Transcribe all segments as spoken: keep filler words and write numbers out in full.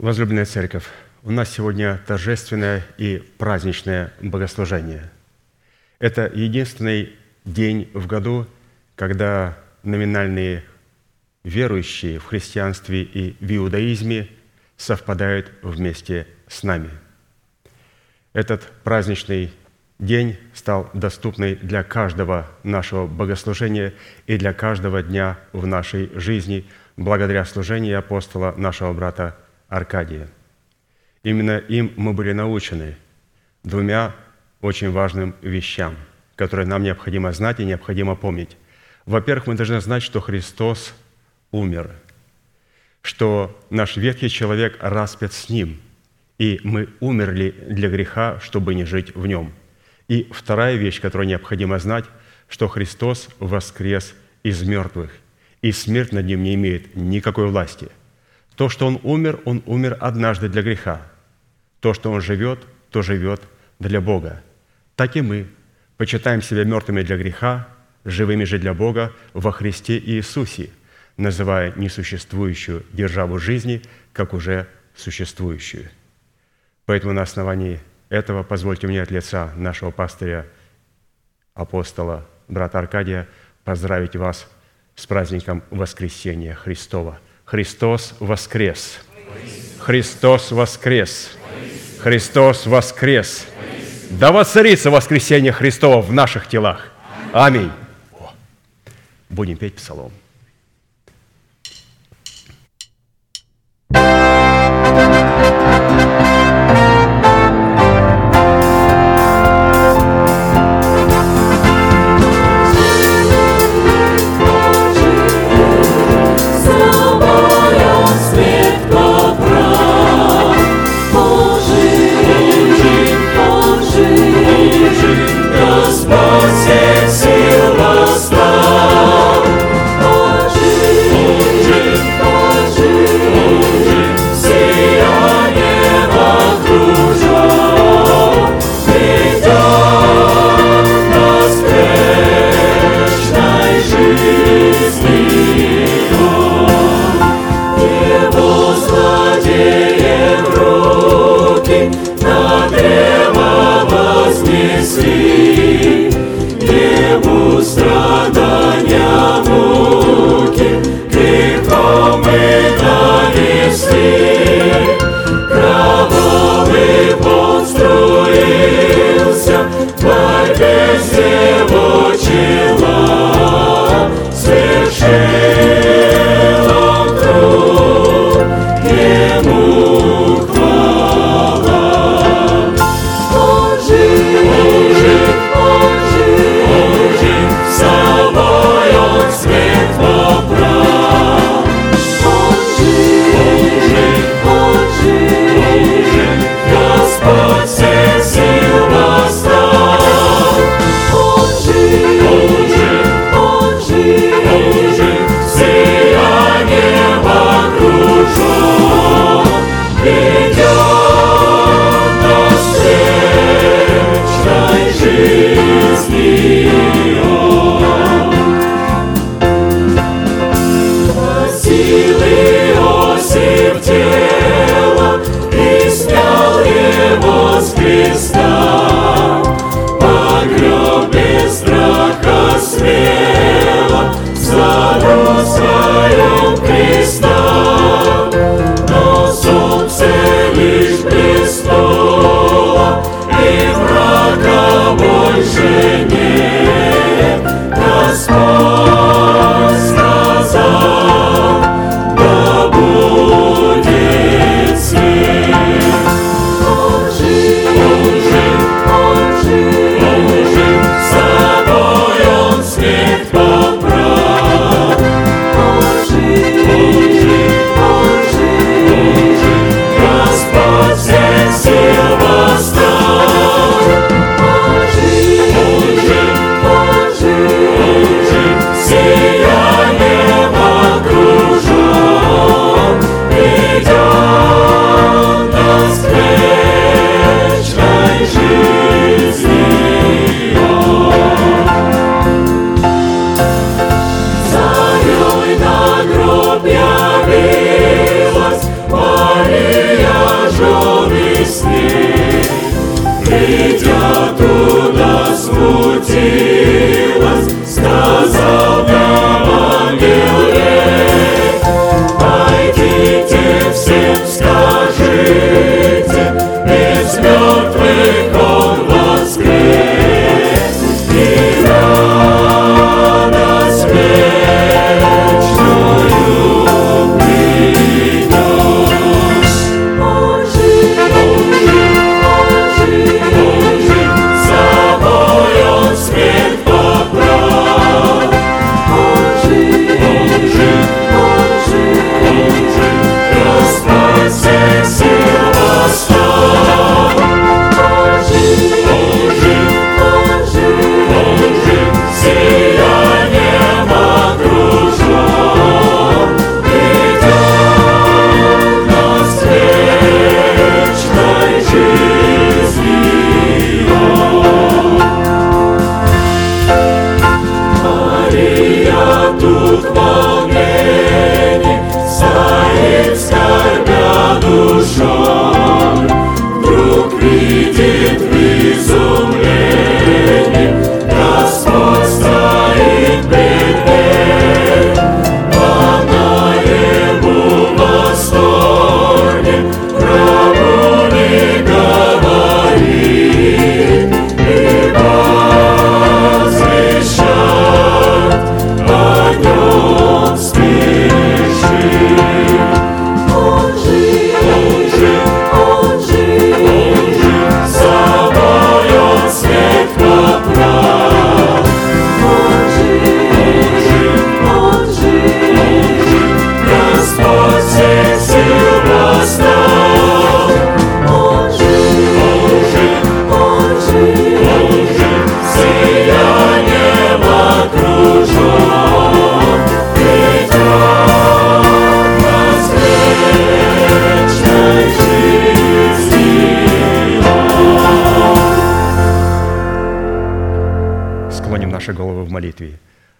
Возлюбленная церковь, у нас сегодня торжественное и праздничное богослужение. Это единственный день в году, когда номинальные верующие в христианстве и в иудаизме совпадают вместе с нами. Этот праздничный день стал доступный для каждого нашего богослужения и для каждого дня в нашей жизни благодаря служению апостола нашего брата Аркадия. Именно им мы были научены двумя очень важным вещам, которые нам необходимо знать и необходимо помнить. Во-первых, мы должны знать, что Христос умер, что наш ветхий человек распят с Ним, и мы умерли для греха, чтобы не жить в нем. И вторая вещь, которую необходимо знать, что Христос воскрес из мертвых, и смерть над Ним не имеет никакой власти. То, что Он умер, Он умер однажды для греха. То, что Он живет, то живет для Бога. Так и мы почитаем себя мертвыми для греха, живыми же для Бога во Христе Иисусе, называя несуществующую державу жизни, как уже существующую. Поэтому на основании этого позвольте мне от лица нашего пастыря, апостола, брата Аркадия, поздравить вас с праздником Воскресения Христова. Христос воскрес! Христос воскрес! Христос воскрес! Да воцарится воскресение Христово в наших телах! Аминь! О, будем петь псалом. Salve.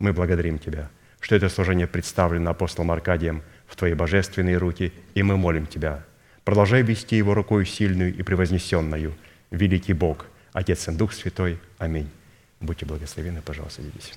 Мы благодарим Тебя, что это служение представлено апостолом Аркадием в Твои божественные руки, и мы молим Тебя. Продолжай вести его рукою сильную и превознесенную. Великий Бог, Отец и Дух Святой. Аминь. Будьте благословенны, пожалуйста, садитесь.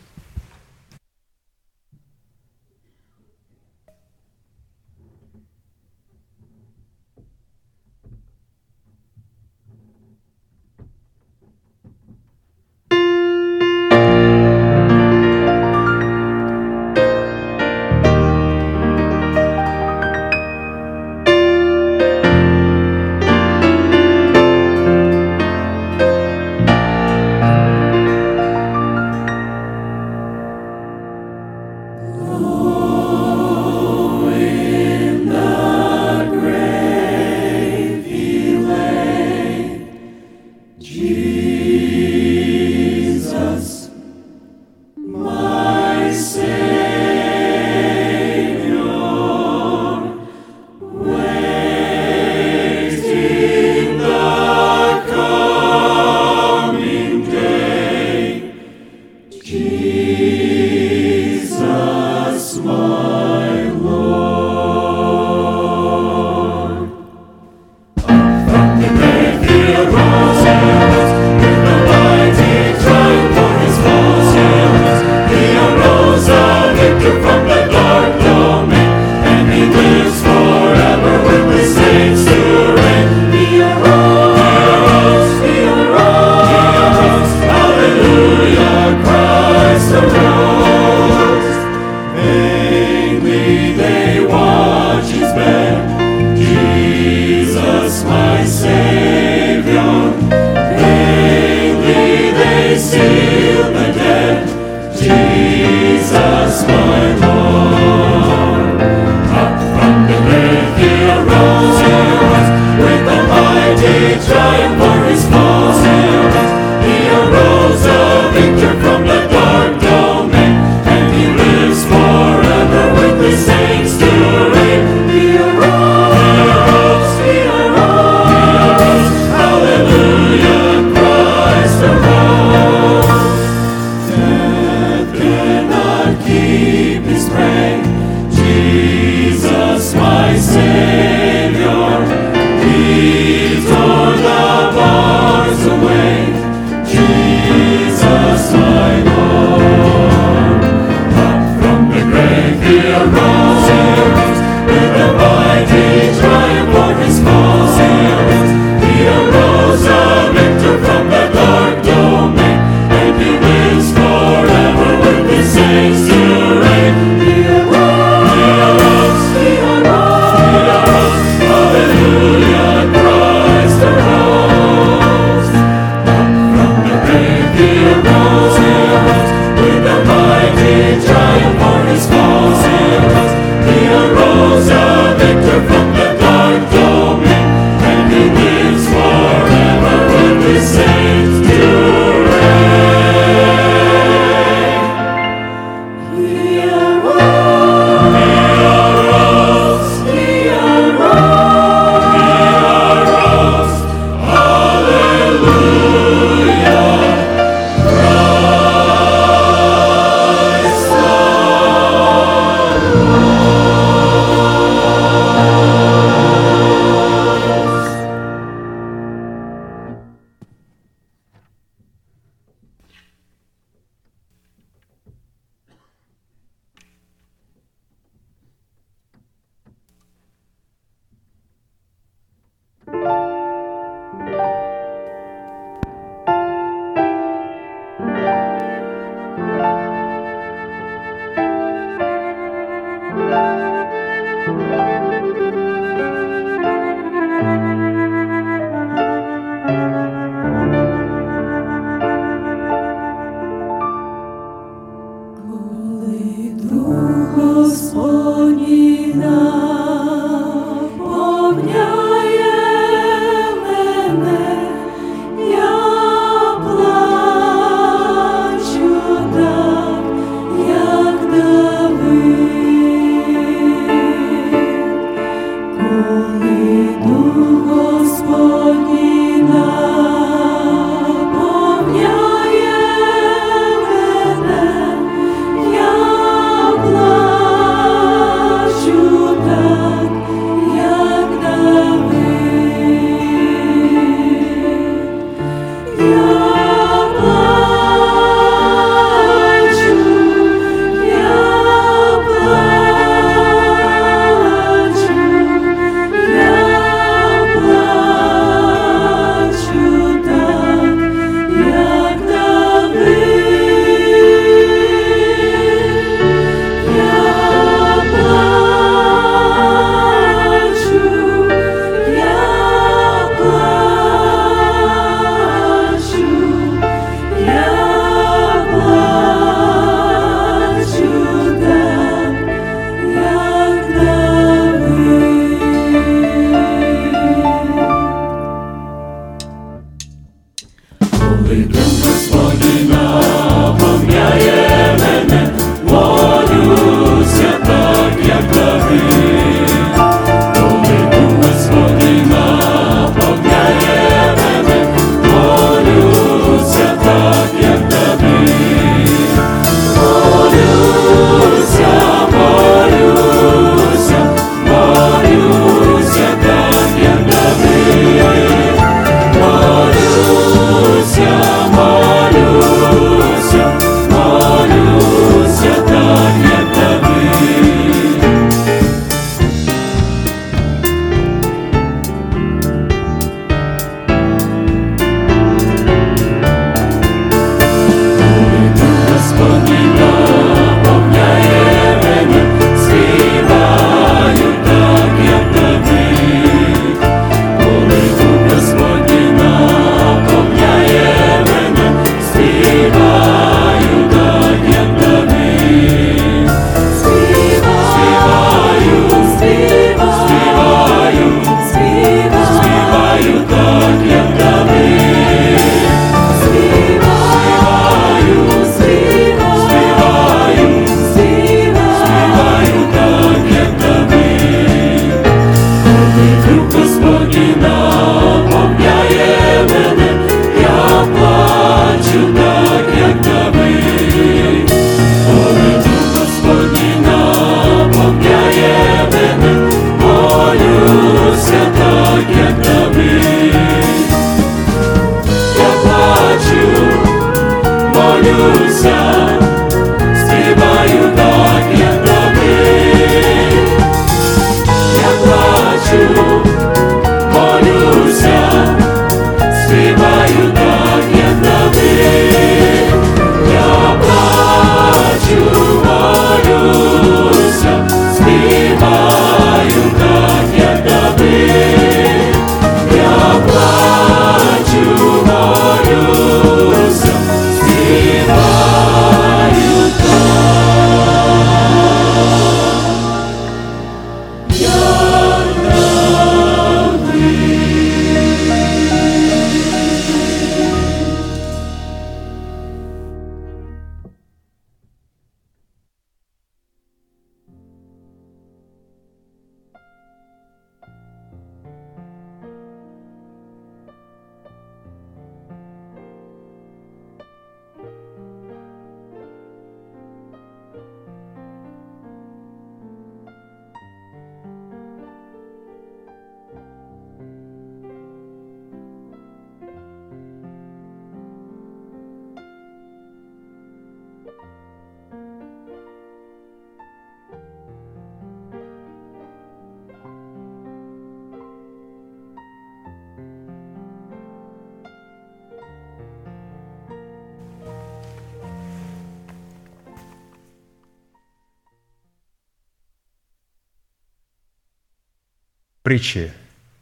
Притчи,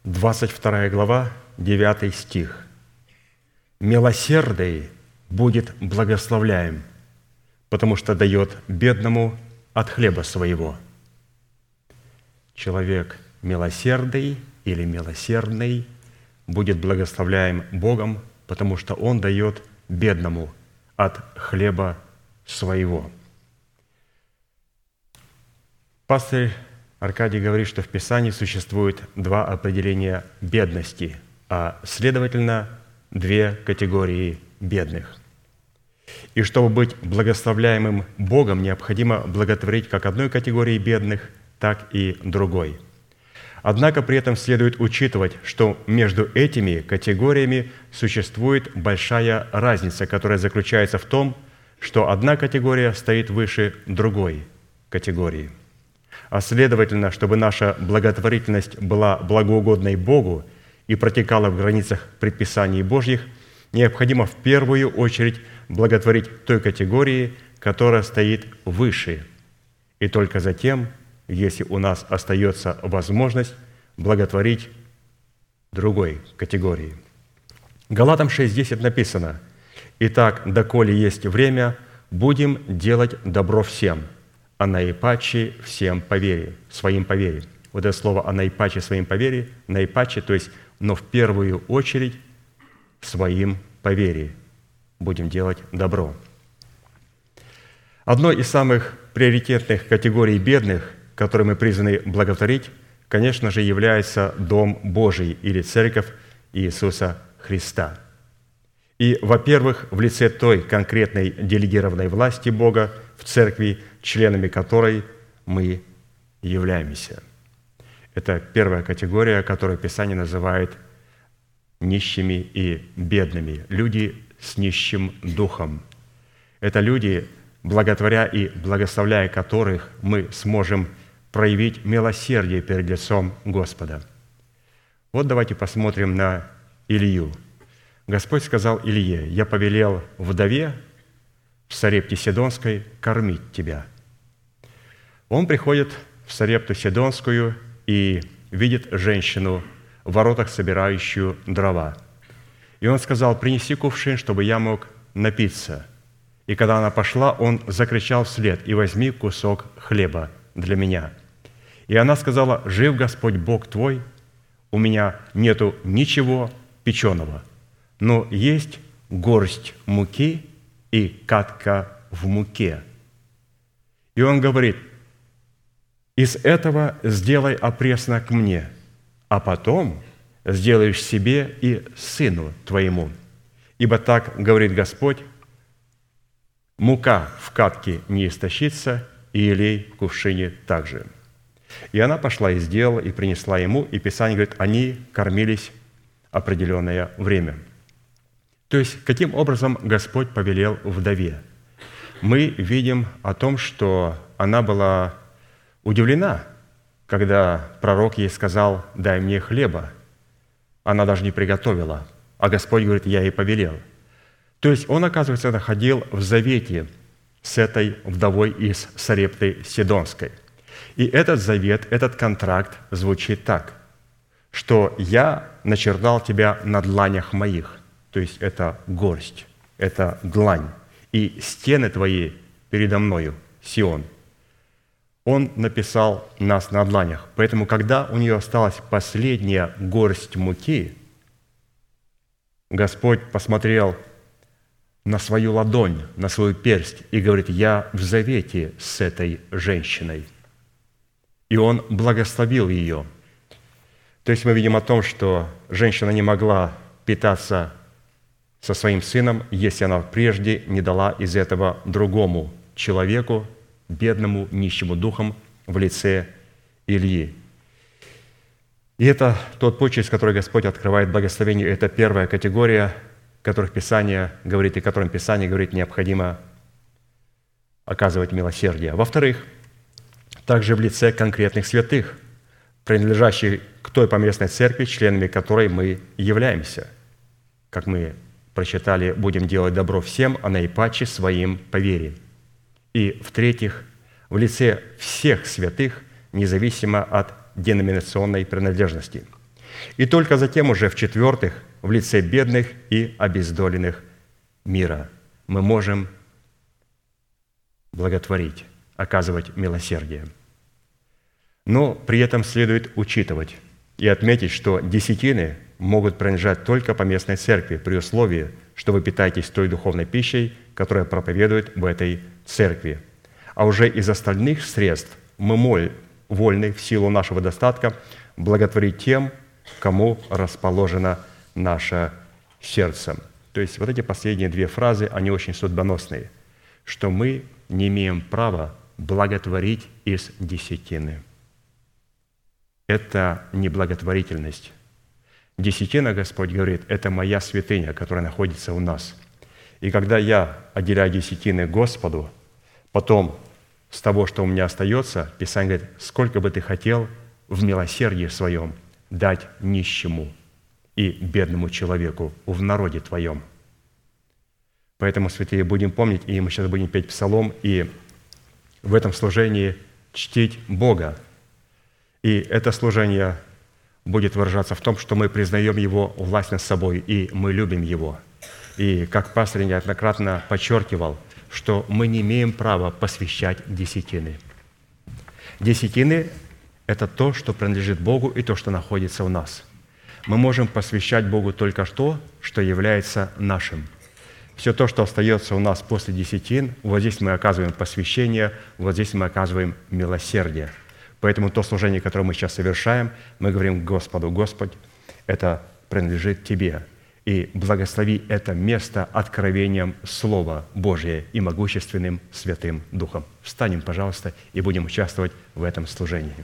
двадцать вторая глава, девятый стих. «Милосердный будет благословляем, потому что дает бедному от хлеба своего». Человек милосердный или милосердный будет благословляем Богом, потому что он дает бедному от хлеба своего. Пастырь Аркадий говорит, что в Писании существует два определения бедности, а, следовательно, две категории бедных. И чтобы быть благословляемым Богом, необходимо благотворить как одной категории бедных, так и другой. Однако при этом следует учитывать, что между этими категориями существует большая разница, которая заключается в том, что одна категория стоит выше другой категории. А следовательно, чтобы наша благотворительность была благоугодной Богу и протекала в границах предписаний Божьих, необходимо в первую очередь благотворить той категории, которая стоит выше, и только затем, если у нас остается возможность, благотворить другой категории. Галатам шесть десять написано: «Итак, доколе есть время, будем делать добро всем, а наипаче всем по вере, своим по вере». Вот это слово «а наипаче своим по вере», наипаче, то есть «но в первую очередь своим по вере будем делать добро». Одной из самых приоритетных категорий бедных, которые мы призваны благотворить, конечно же, является Дом Божий или Церковь Иисуса Христа. И, во-первых, в лице той конкретной делегированной власти Бога в Церкви, членами которой мы являемся. Это первая категория, которую Писание называет нищими и бедными, люди с нищим духом. Это люди, благотворя и благословляя которых мы сможем проявить милосердие перед лицом Господа. Вот давайте посмотрим на Илью. Господь сказал Илье: «Я повелел вдове в Сарепте Сидонской кормить тебя». Он приходит в Сарепту Сидонскую и видит женщину в воротах, собирающую дрова. И он сказал: «Принеси кувшин, чтобы я мог напиться». И когда она пошла, он закричал вслед: «И возьми кусок хлеба для меня». И она сказала: «Жив Господь Бог твой, у меня нету ничего печеного, но есть горсть муки и кадка в муке». И он говорит: «Из этого сделай опреснок мне, а потом сделаешь себе и сыну твоему. Ибо так говорит Господь: мука в кадке не истощится, и елей в кувшине также». И она пошла и сделала, и принесла ему, и Писание говорит, они кормились определенное время. То есть, каким образом Господь повелел вдове? Мы видим о том, что она была удивлена, когда пророк ей сказал: «Дай мне хлеба». Она даже не приготовила, а Господь говорит: «Я ей повелел». То есть он, оказывается, находил в завете с этой вдовой из Сарепты Сидонской. И этот завет, этот контракт звучит так, что «я начертал тебя на дланях моих», то есть это горсть, это длань, «и стены твои передо мною, Сион». Он написал нас на дланях. Поэтому, когда у нее осталась последняя горсть муки, Господь посмотрел на свою ладонь, на свою персть и говорит: «Я в завете с этой женщиной». И Он благословил ее. То есть мы видим о том, что женщина не могла питаться со своим сыном, если она прежде не дала из этого другому человеку, бедному, нищему духом в лице Ильи. И это тот путь, через который Господь открывает благословение. Это первая категория, о которых Писание говорит, и которым Писание говорит, необходимо оказывать милосердие. Во-вторых, также в лице конкретных святых, принадлежащих к той поместной церкви, членами которой мы являемся. Как мы прочитали, будем делать добро всем, а наипаче своим по вере. И, в-третьих, в лице всех святых, независимо от деноминационной принадлежности. И только затем уже, в-четвертых, в лице бедных и обездоленных мира мы можем благотворить, оказывать милосердие. Но при этом следует учитывать и отметить, что десятины могут принадлежать только поместной церкви при условии, что вы питаетесь той духовной пищей, которая проповедует в этой церкви. А уже из остальных средств мы вольны в силу нашего достатка благотворить тем, кому расположено наше сердце». То есть вот эти последние две фразы, они очень судьбоносные, что мы не имеем права благотворить из десятины. Это не благотворительность. Десятина, Господь говорит, это моя святыня, которая находится у нас. И когда я отделяю десятины Господу, потом с того, что у меня остается, Писание говорит, сколько бы ты хотел в милосердии своем дать нищему и бедному человеку в народе твоем. Поэтому, святые, будем помнить, и мы сейчас будем петь псалом, и в этом служении чтить Бога. И это служение будет выражаться в том, что мы признаем Его власть над собой, и мы любим Его. И, как пастор неоднократно подчеркивал, что мы не имеем права посвящать десятины. Десятины – это то, что принадлежит Богу и то, что находится у нас. Мы можем посвящать Богу только то, что является нашим. Все то, что остается у нас после десятин, вот здесь мы оказываем посвящение, вот здесь мы оказываем милосердие. Поэтому то служение, которое мы сейчас совершаем, мы говорим Господу: «Господь, это принадлежит Тебе, и благослови это место откровением Слова Божия и могущественным Святым Духом». Встанем, пожалуйста, и будем участвовать в этом служении.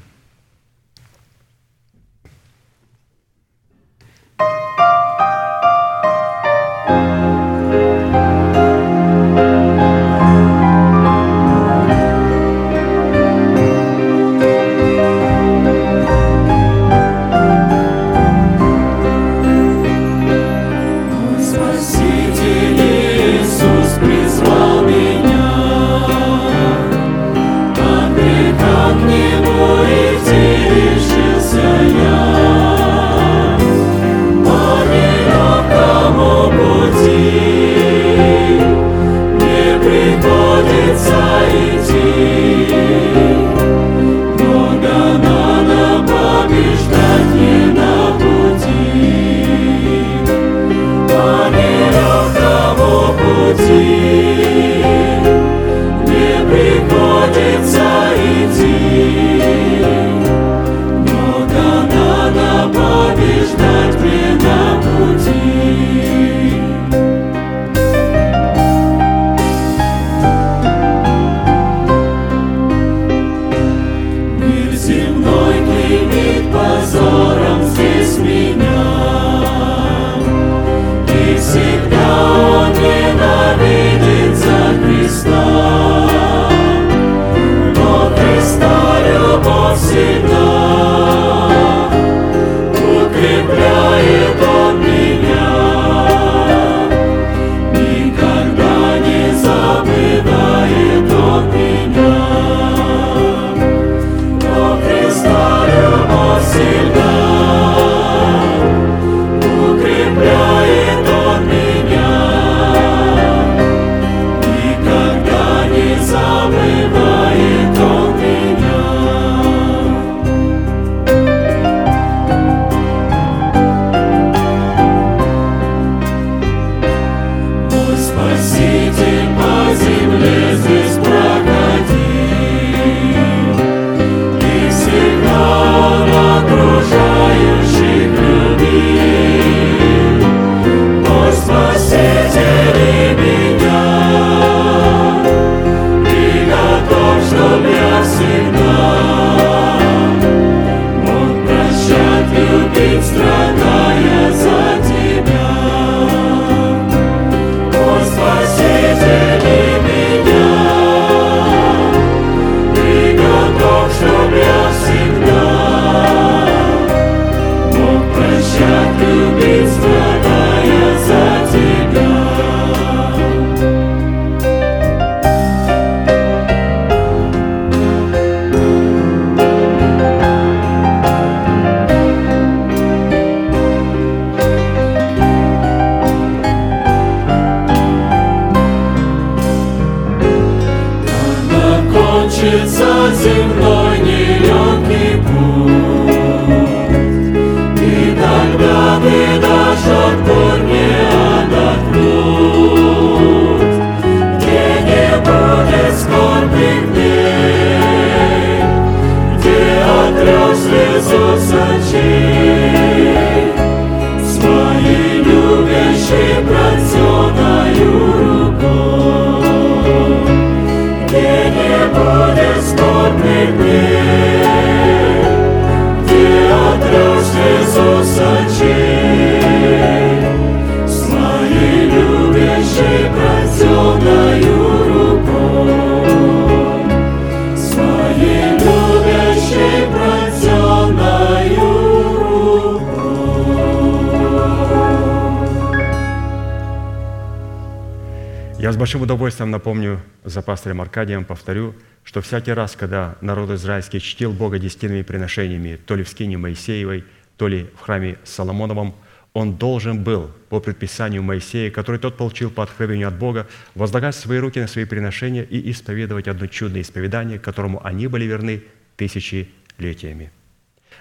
Ты тогда ты даже Я с большим удовольствием напомню за пастором Аркадием, повторю, что всякий раз, когда народ израильский чтил Бога десятинными приношениями, то ли в скине Моисеевой, то ли в храме Соломоновом, он должен был по предписанию Моисея, который тот получил по откровению от Бога, возлагать свои руки на свои приношения и исповедовать одно чудное исповедание, которому они были верны тысячелетиями.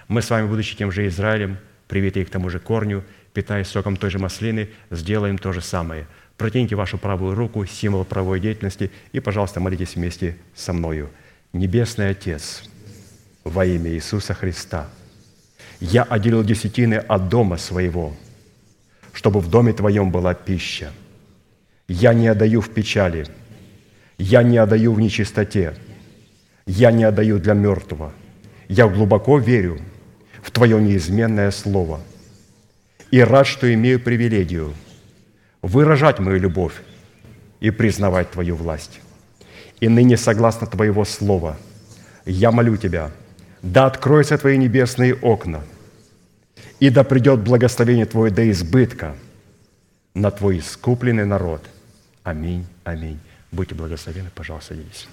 Мы с вами, будучи тем же Израилем, привитые к тому же корню, питаясь соком той же маслины, сделаем то же самое. Протяните вашу правую руку, символ правовой деятельности, и, пожалуйста, молитесь вместе со мною. Небесный Отец, во имя Иисуса Христа, я отделил десятины от дома своего, чтобы в доме Твоем была пища. Я не отдаю в печали, я не отдаю в нечистоте, я не отдаю для мертвого. Я глубоко верю в Твое неизменное Слово и рад, что имею привилегию выражать мою любовь и признавать Твою власть. И ныне, согласно Твоего Слова, я молю Тебя, да откроются Твои небесные окна, и да придет благословение Твое до избытка на Твой искупленный народ. Аминь, аминь. Будьте благословены, пожалуйста, садитесь.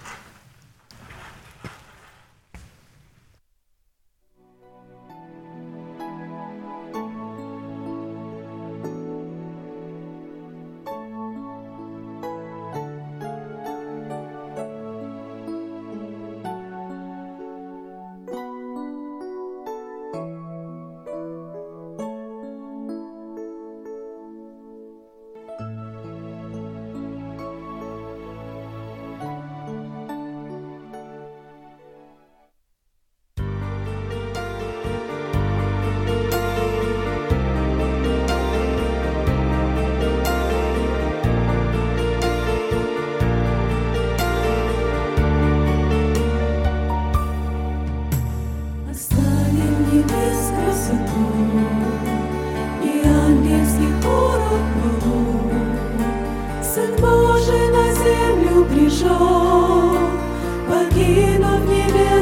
Oh,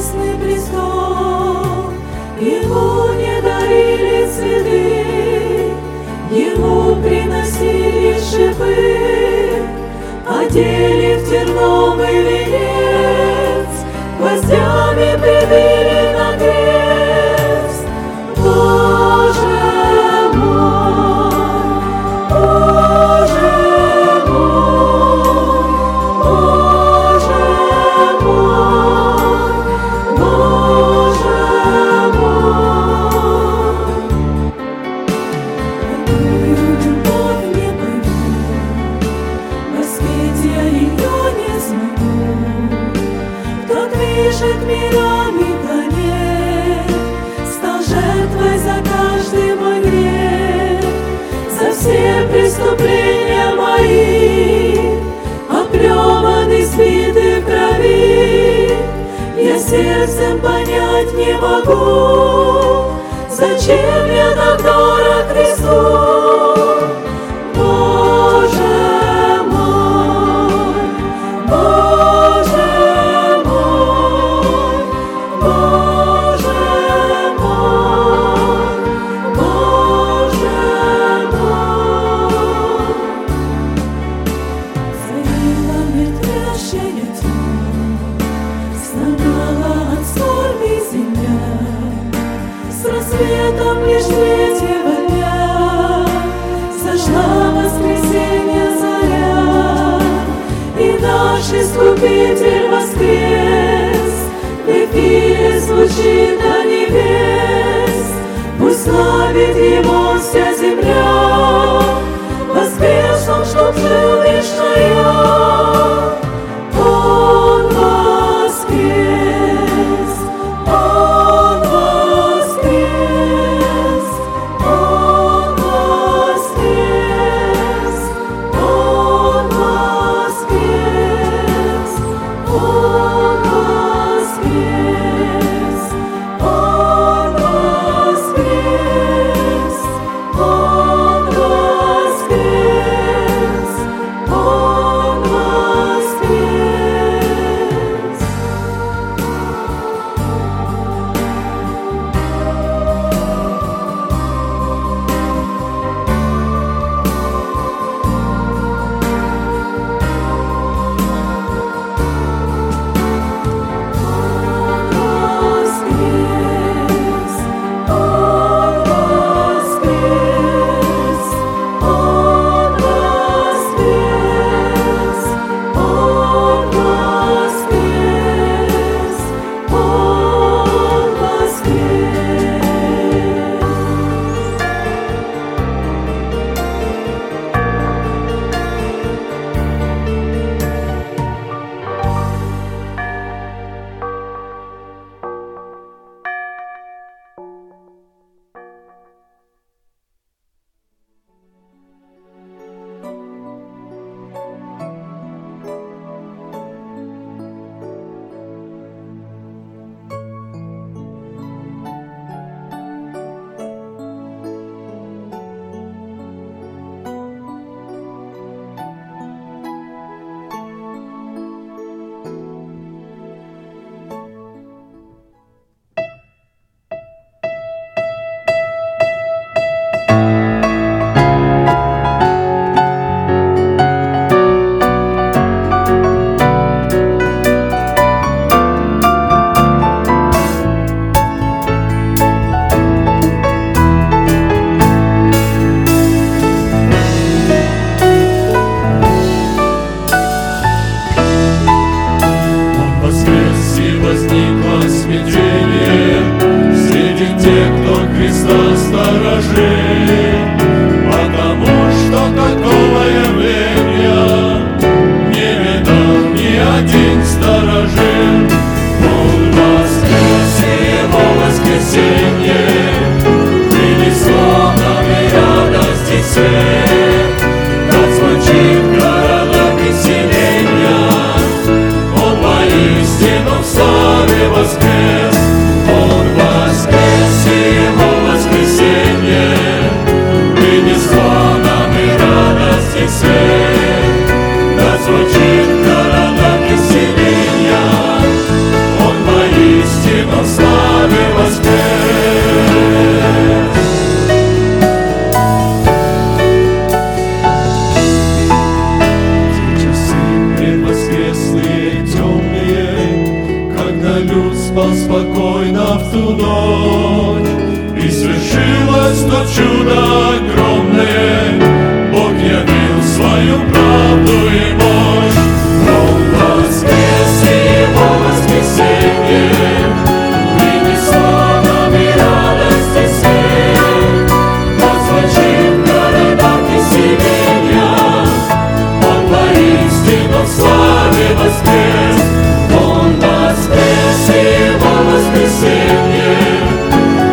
чудо огромное, Бог явил свою правду и мощь. Он воскрес, и его воскресенье принесло нам и радость, и свет. Возвращив на рыбалке семенья, он воистину в славе воскрес. Он воскрес, и его воскресенье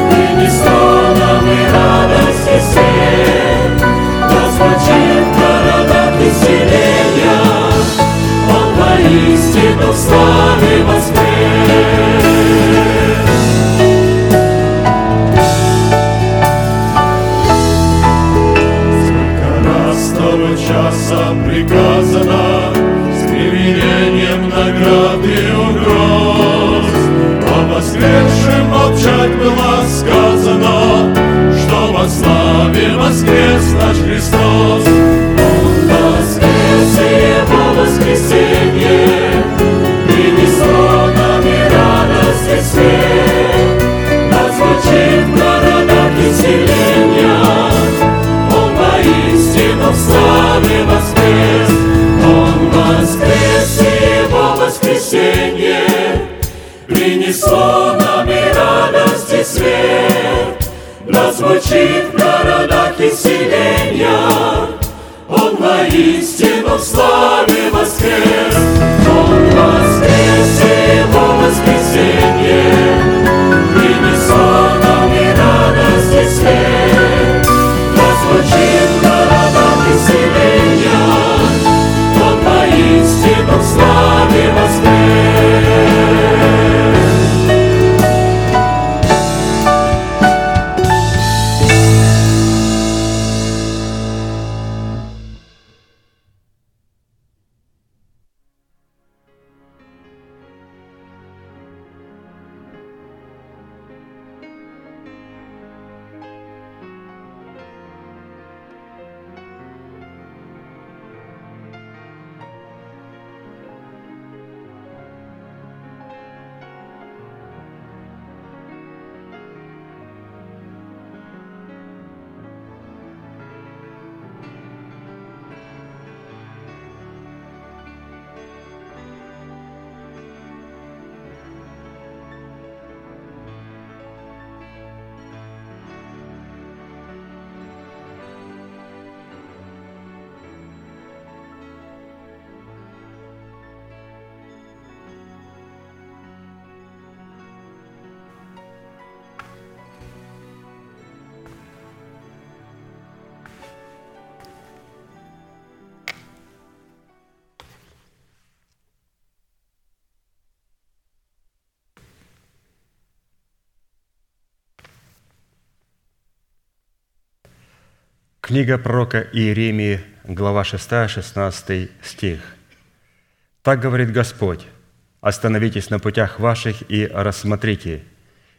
принесло нам и радость, и свет. Возвращив на рыбалке семенья, он воистину в славе воскрес. Приказано с применением наград и угроз. О воскресшем молчать было сказано, что во славе воскрес наш Христос. Он воскрес, и его воскресенье принесло нам и радость, и свет. Прозвучит в городах и селениях, он воистину в славе воскрес. Он воскрес, и его воскресенье принесло нам и радость, и свет. Да звучит в городах и селеньях, он воистину в славе воскрес. Он воскрес, и его воскресенье принесло нам и радость, и свет. Да звучит в городах и селеньях, истину в славе воскрес. Книга пророка Иеремии, глава шестая, шестнадцатый стих. «Так говорит Господь: остановитесь на путях ваших и рассмотрите,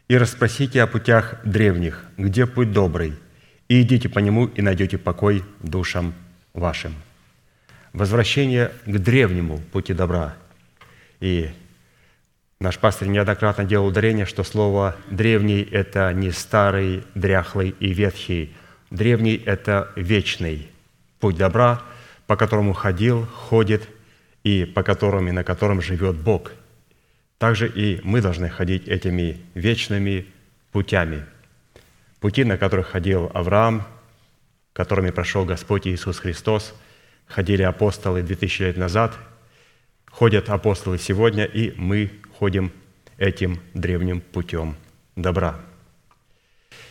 и расспросите о путях древних, где путь добрый, и идите по нему, и найдете покой душам вашим». Возвращение к древнему пути добра. И наш пастор неоднократно делал ударение, что слово «древний» – это не старый, дряхлый и ветхий. Древний – это вечный путь добра, по которому ходил, ходит и по которому и на котором живет Бог. Также и мы должны ходить этими вечными путями. Пути, на которых ходил Авраам, которыми прошел Господь Иисус Христос, ходили апостолы две тысячи лет назад, ходят апостолы сегодня, и мы ходим этим древним путем добра.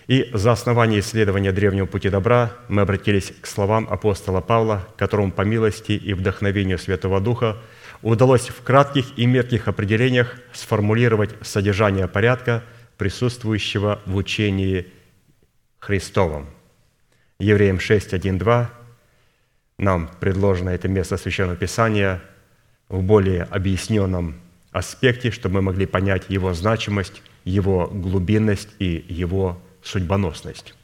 И за основание исследования древнего пути добра мы обратились к словам апостола Павла, которому по милости и вдохновению Святого Духа удалось в кратких и метких определениях сформулировать содержание порядка, присутствующего в учении Христовом. Евреям шесть, один, два нам предложено это место Священного Писания в более объясненном аспекте, чтобы мы могли понять его значимость, его глубинность и его судьбоносность.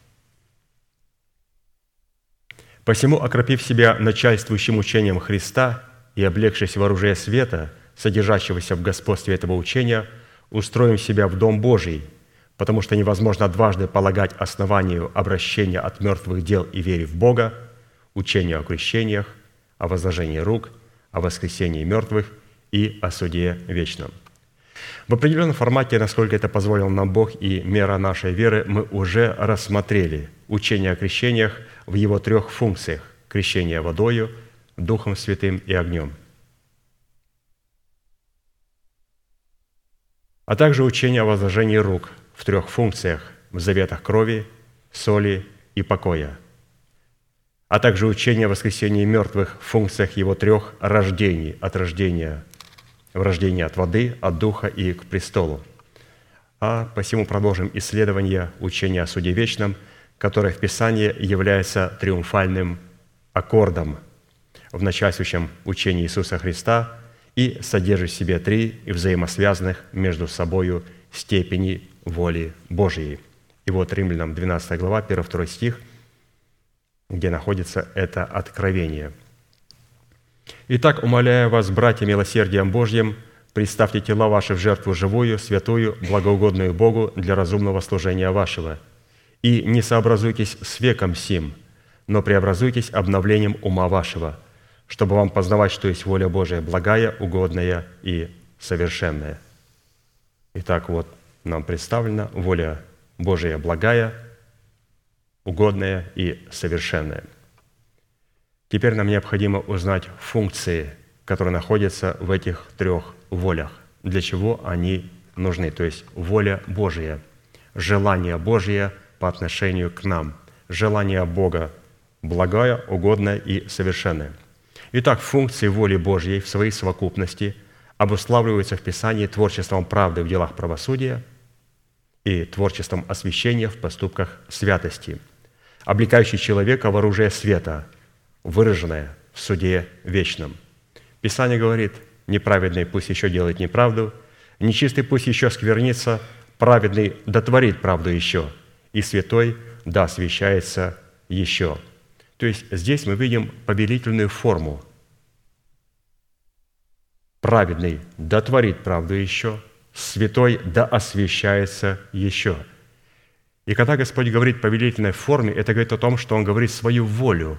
«Посему, окропив себя начальствующим учением Христа и облегшись в оружие света, содержащегося в господстве этого учения, устроим себя в Дом Божий, потому что невозможно дважды полагать основанию обращения от мертвых дел и вере в Бога, учению о крещениях, о возложении рук, о воскресении мертвых и о суде вечном. В определенном формате, насколько это позволил нам Бог и мера нашей веры, мы уже рассмотрели учение о крещениях в его трех функциях – крещение водою, Духом Святым и огнем, а также учение о возложении рук в трех функциях – в заветах крови, соли и покоя, а также учение о воскресении мертвых в функциях его трех рождений – от рождения в рождении от воды, от духа и к престолу. А посему продолжим исследование учения о суде вечном, которое в Писании является триумфальным аккордом в начальствующем учении Иисуса Христа и содержит в себе три взаимосвязанных между собою степени воли Божьей. И вот Римлянам двенадцатая глава, первый-второй стих, где находится это откровение. «Итак, умоляю вас, братья, милосердием Божьим, представьте тела ваши в жертву живую, святую, благоугодную Богу для разумного служения вашего. И не сообразуйтесь с веком сим, но преобразуйтесь обновлением ума вашего, чтобы вам познавать, что есть воля Божия, благая, угодная и совершенная». Итак, вот нам представлена воля Божия, благая, угодная и совершенная. Теперь нам необходимо узнать функции, которые находятся в этих трех волях, для чего они нужны, то есть воля Божия, желание Божие по отношению к нам, желание Бога благое, угодное и совершенное. Итак, функции воли Божьей в своей совокупности обуславливаются в Писании творчеством правды в делах правосудия и творчеством освящения в поступках святости, облекающий человека в оружие света, выраженное в суде вечном. Писание говорит: неправедный пусть еще делает неправду, нечистый пусть еще сквернится, праведный дотворит правду еще, и святой да освящается еще. То есть здесь мы видим повелительную форму. Праведный дотворит правду еще, святой да освящается еще. И когда Господь говорит в повелительной форме, это говорит о том, что Он говорит свою волю,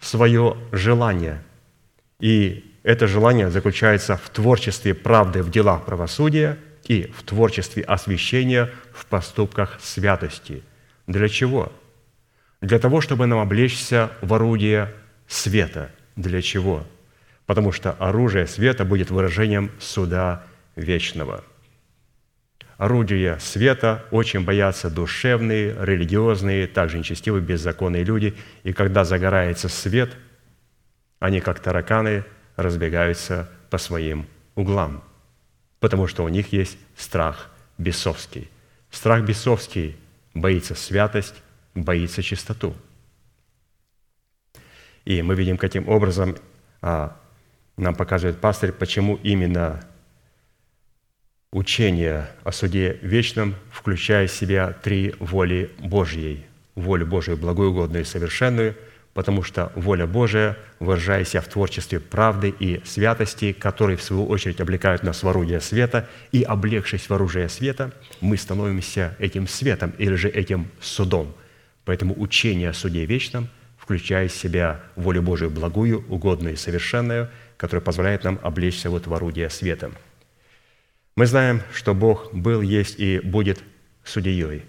свое желание. И это желание заключается в творчестве правды в делах правосудия и в творчестве освящения в поступках святости. Для чего? Для того, чтобы нам облечься в орудие света. Для чего? Потому что оружие света будет выражением суда вечного. Орудия света очень боятся душевные, религиозные, также нечестивые, беззаконные люди. И когда загорается свет, они, как тараканы, разбегаются по своим углам, потому что у них есть страх бесовский. Страх бесовский боится святость, боится чистоту. И мы видим, каким образом а, нам показывает пастырь, почему именно учение о суде вечном включает в себя три воли Божьей. Волю Божию благую, угодную и совершенную, потому что воля Божия, выражая себя в творчестве правды и святости, которые, в свою очередь, облекают нас в орудие света, и, облегшись в оружие света, мы становимся этим светом или же этим судом. Поэтому учение о суде вечном включает в себя волю Божию благую, угодную и совершенную, которая позволяет нам облечься вот в орудие света. Мы знаем, что Бог был, есть и будет судьей.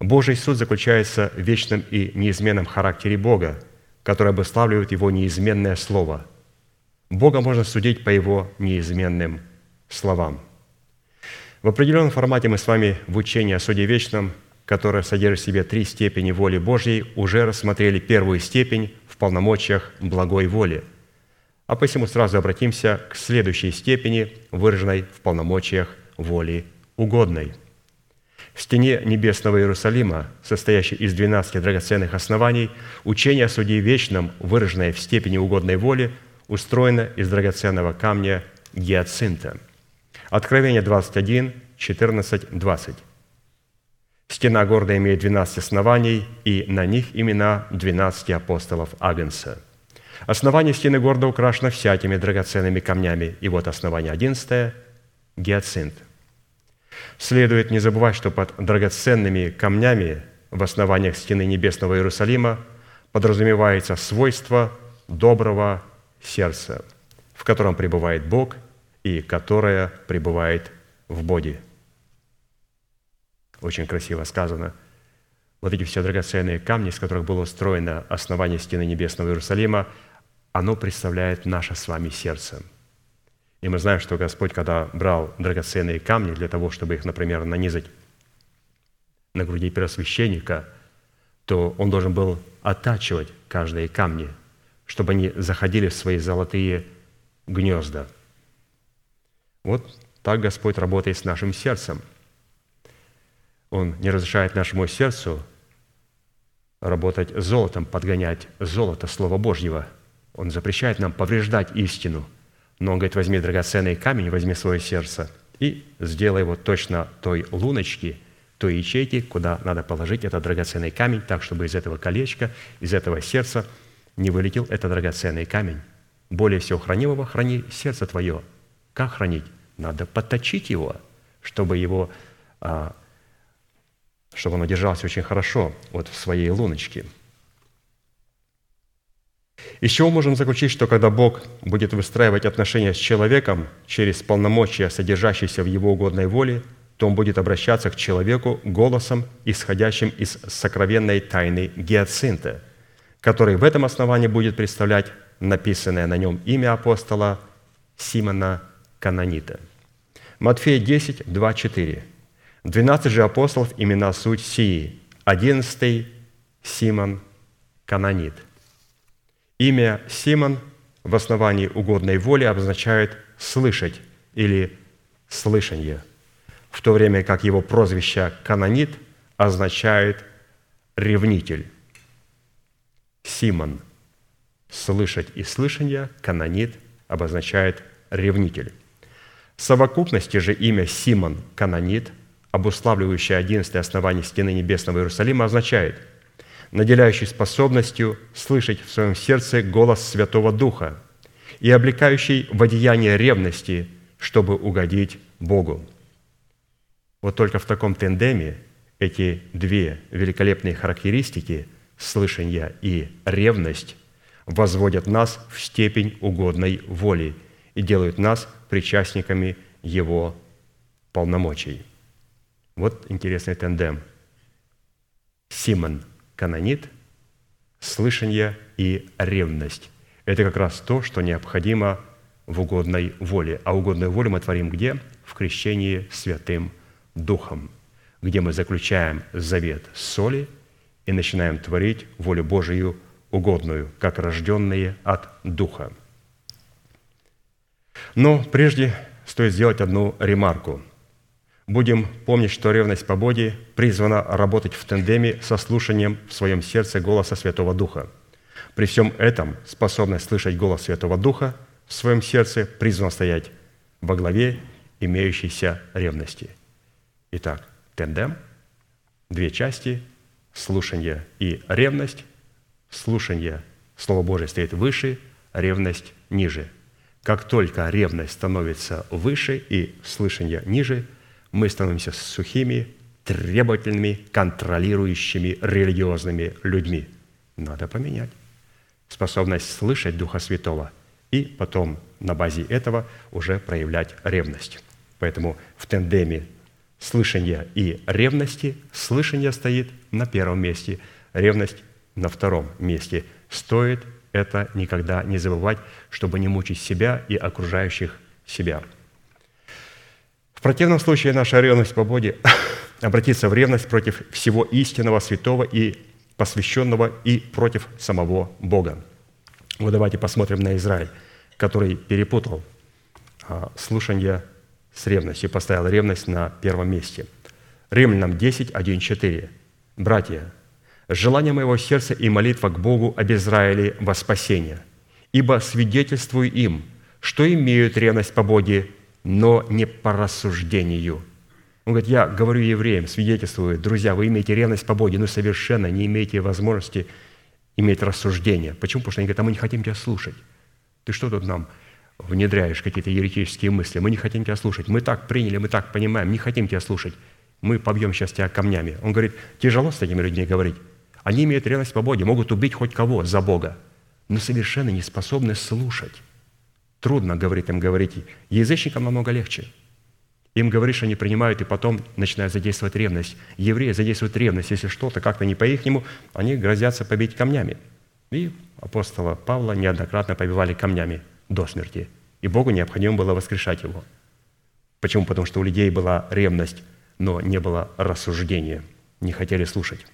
Божий суд заключается в вечном и неизменном характере Бога, который обуславливает Его неизменное слово. Бога можно судить по Его неизменным словам. В определенном формате мы с вами в учении о суде вечном, которое содержит в себе три степени воли Божьей, уже рассмотрели первую степень в полномочиях благой воли. А посему сразу обратимся к следующей степени, выраженной в полномочиях воли угодной. В стене небесного Иерусалима, состоящей из двенадцати драгоценных оснований, учение о суде вечном, выраженное в степени угодной воли, устроено из драгоценного камня гиацинта. Откровение двадцать один, четырнадцать, двадцать. Стена города имеет двенадцать оснований, и на них имена двенадцати апостолов Агнца. Основание стены города украшено всякими драгоценными камнями, и вот основание одиннадцатое – гиацинт. Следует не забывать, что под драгоценными камнями в основаниях стены небесного Иерусалима подразумевается свойство доброго сердца, в котором пребывает Бог и которое пребывает в Боге. Очень красиво сказано. Вот эти все драгоценные камни, из которых было устроено основание стены небесного Иерусалима, оно представляет наше с вами сердце. И мы знаем, что Господь, когда брал драгоценные камни для того, чтобы их, например, нанизать на груди первосвященника, то он должен был оттачивать каждые камни, чтобы они заходили в свои золотые гнезда. Вот так Господь работает с нашим сердцем. Он не разрешает нашему сердцу работать золотом, подгонять золото Слова Божьего. Он запрещает нам повреждать истину. Но он говорит, возьми драгоценный камень, возьми свое сердце и сделай его точно той луночки, той ячейки, куда надо положить этот драгоценный камень, так, чтобы из этого колечка, из этого сердца не вылетел этот драгоценный камень. Более всего хранимого храни сердце твое. Как хранить? Надо подточить его, чтобы его, чтобы оно держалось очень хорошо вот в своей луночке. Из чего можем заключить, что когда Бог будет выстраивать отношения с человеком через полномочия, содержащиеся в Его угодной воле, то Он будет обращаться к человеку голосом, исходящим из сокровенной тайны гиацинта, который в этом основании будет представлять написанное на нем имя апостола Симона Кананита. Матфея десять, два, четыре. «Двенадцать же апостолов имена суть сии, одиннадцатый Симон Кананит». Имя Симон в основании угодной воли обозначает «слышать» или «слышанье», в то время как его прозвище «кананит» означает «ревнитель». Симон – «слышать» и «слышанье», «кананит» обозначает «ревнитель». В совокупности же имя Симон Кананит, обуславливающее одиннадцатое основание стены небесного Иерусалима, означает – наделяющий способностью слышать в своем сердце голос Святого Духа и облекающий в одеяние ревности, чтобы угодить Богу. Вот только в таком тандеме эти две великолепные характеристики – слышание и ревность – возводят нас в степень угодной воли и делают нас причастниками Его полномочий. Вот интересный тандем. Симон Кананит, слышание и ревность – это как раз то, что необходимо в угодной воле. А угодную волю мы творим где? В крещении Святым Духом, где мы заключаем завет соли и начинаем творить волю Божию угодную, как рожденные от Духа. Но прежде стоит сделать одну ремарку. Будем помнить, что ревность по Боге призвана работать в тандеме со слушанием в своем сердце голоса Святого Духа. При всем этом способность слышать голос Святого Духа в своем сердце призвана стоять во главе имеющейся ревности. Итак, тандем, две части, слушание и ревность. Слушание, Слово Божие стоит выше, ревность ниже. Как только ревность становится выше и слышание ниже, мы становимся сухими, требовательными, контролирующими, религиозными людьми. Надо поменять способность слышать Духа Святого и потом на базе этого уже проявлять ревность. Поэтому в тандеме слышания и ревности слышание стоит на первом месте, ревность на втором месте. Стоит это никогда не забывать, чтобы не мучить себя и окружающих себя. В противном случае наша ревность по Боге обратится в ревность против всего истинного, святого и посвященного и против самого Бога. Вот давайте посмотрим на Израиль, который перепутал слушание с ревностью, поставил ревность на первом месте. Римлянам десять, один, четыре. «Братья, желание моего сердца и молитва к Богу об Израиле во спасение, ибо свидетельствую им, что имеют ревность по Боге, но не по рассуждению». Он говорит, я говорю евреям, свидетельствую, друзья, вы имеете ревность по Боге, но совершенно не имеете возможности иметь рассуждение. Почему? Потому что они говорят, а мы не хотим тебя слушать. Ты что тут нам внедряешь какие-то еретические мысли. Мы не хотим тебя слушать. Мы так приняли, мы так понимаем, не хотим тебя слушать. Мы побьем сейчас тебя камнями. Он говорит, тяжело с такими людьми говорить. Они имеют ревность по Богу, могут убить хоть кого за Бога, но совершенно не способны слушать. Трудно, говорит, им говорить. Язычникам намного легче. Им говоришь, они принимают, и потом начинают задействовать ревность. Евреи задействуют ревность. Если что-то как-то не по-ихнему, они грозятся побить камнями. И апостола Павла неоднократно побивали камнями до смерти. И Богу необходимо было воскрешать его. Почему? Потому что у людей была ревность, но не было рассуждения. Не хотели слушать.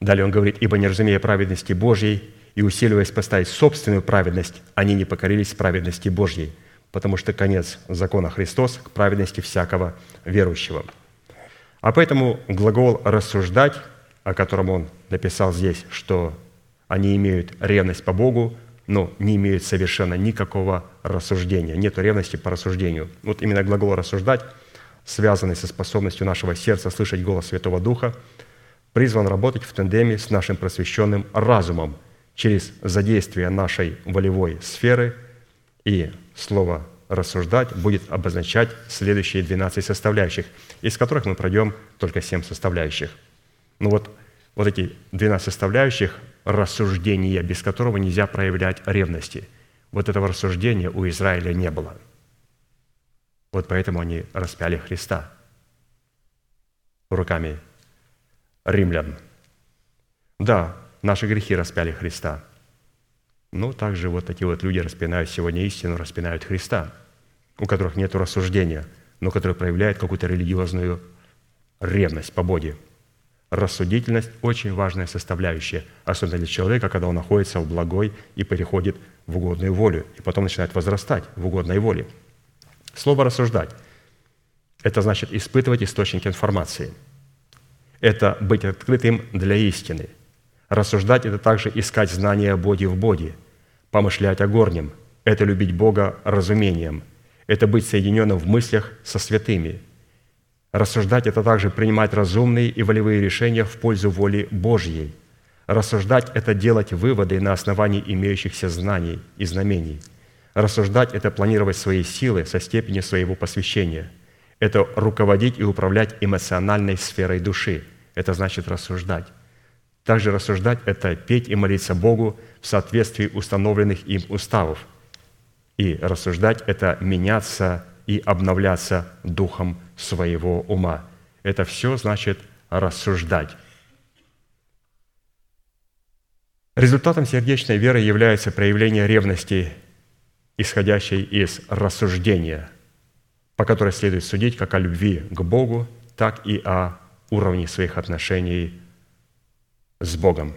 Далее он говорит, «Ибо не разумея праведности Божьей и усиливаясь поставить собственную праведность, они не покорились праведности Божьей, потому что конец закона Христос к праведности всякого верующего». А поэтому глагол «рассуждать», о котором он написал здесь, что они имеют ревность по Богу, но не имеют совершенно никакого рассуждения, нет ревности по рассуждению. Вот именно глагол «рассуждать», связанный со способностью нашего сердца слышать голос Святого Духа, призван работать в тандеме с нашим просвещенным разумом через задействие нашей волевой сферы, и слово «рассуждать» будет обозначать следующие двенадцать составляющих, из которых мы пройдем только семь составляющих. Ну вот, вот эти двенадцать составляющих рассуждения, без которого нельзя проявлять ревности. Вот этого рассуждения у Израиля не было. Вот поэтому они распяли Христа руками римлян. Да, наши грехи распяли Христа. Но также вот такие вот люди распинают сегодня истину, распинают Христа, у которых нет рассуждения, но которые проявляют какую-то религиозную ревность по Боге. Рассудительность – очень важная составляющая, особенно для человека, когда он находится в благой и переходит в угодную волю, и потом начинает возрастать в угодной воле. Слово «рассуждать» – это значит испытывать источник информации. Это быть открытым для истины. Рассуждать – это также искать знания о Боге в Боге, помышлять о горнем. Это любить Бога разумением. Это быть соединенным в мыслях со святыми. Рассуждать – это также принимать разумные и волевые решения в пользу воли Божьей. Рассуждать – это делать выводы на основании имеющихся знаний и знамений. Рассуждать – это планировать свои силы со степенью своего посвящения. Это руководить и управлять эмоциональной сферой души. Это значит рассуждать. Также рассуждать – это петь и молиться Богу в соответствии установленных им уставов. И рассуждать – это меняться и обновляться духом своего ума. Это все значит рассуждать. Результатом сердечной веры является проявление ревности, исходящей из рассуждения, по которой следует судить как о любви к Богу, так и о уровне своих отношений с Богом.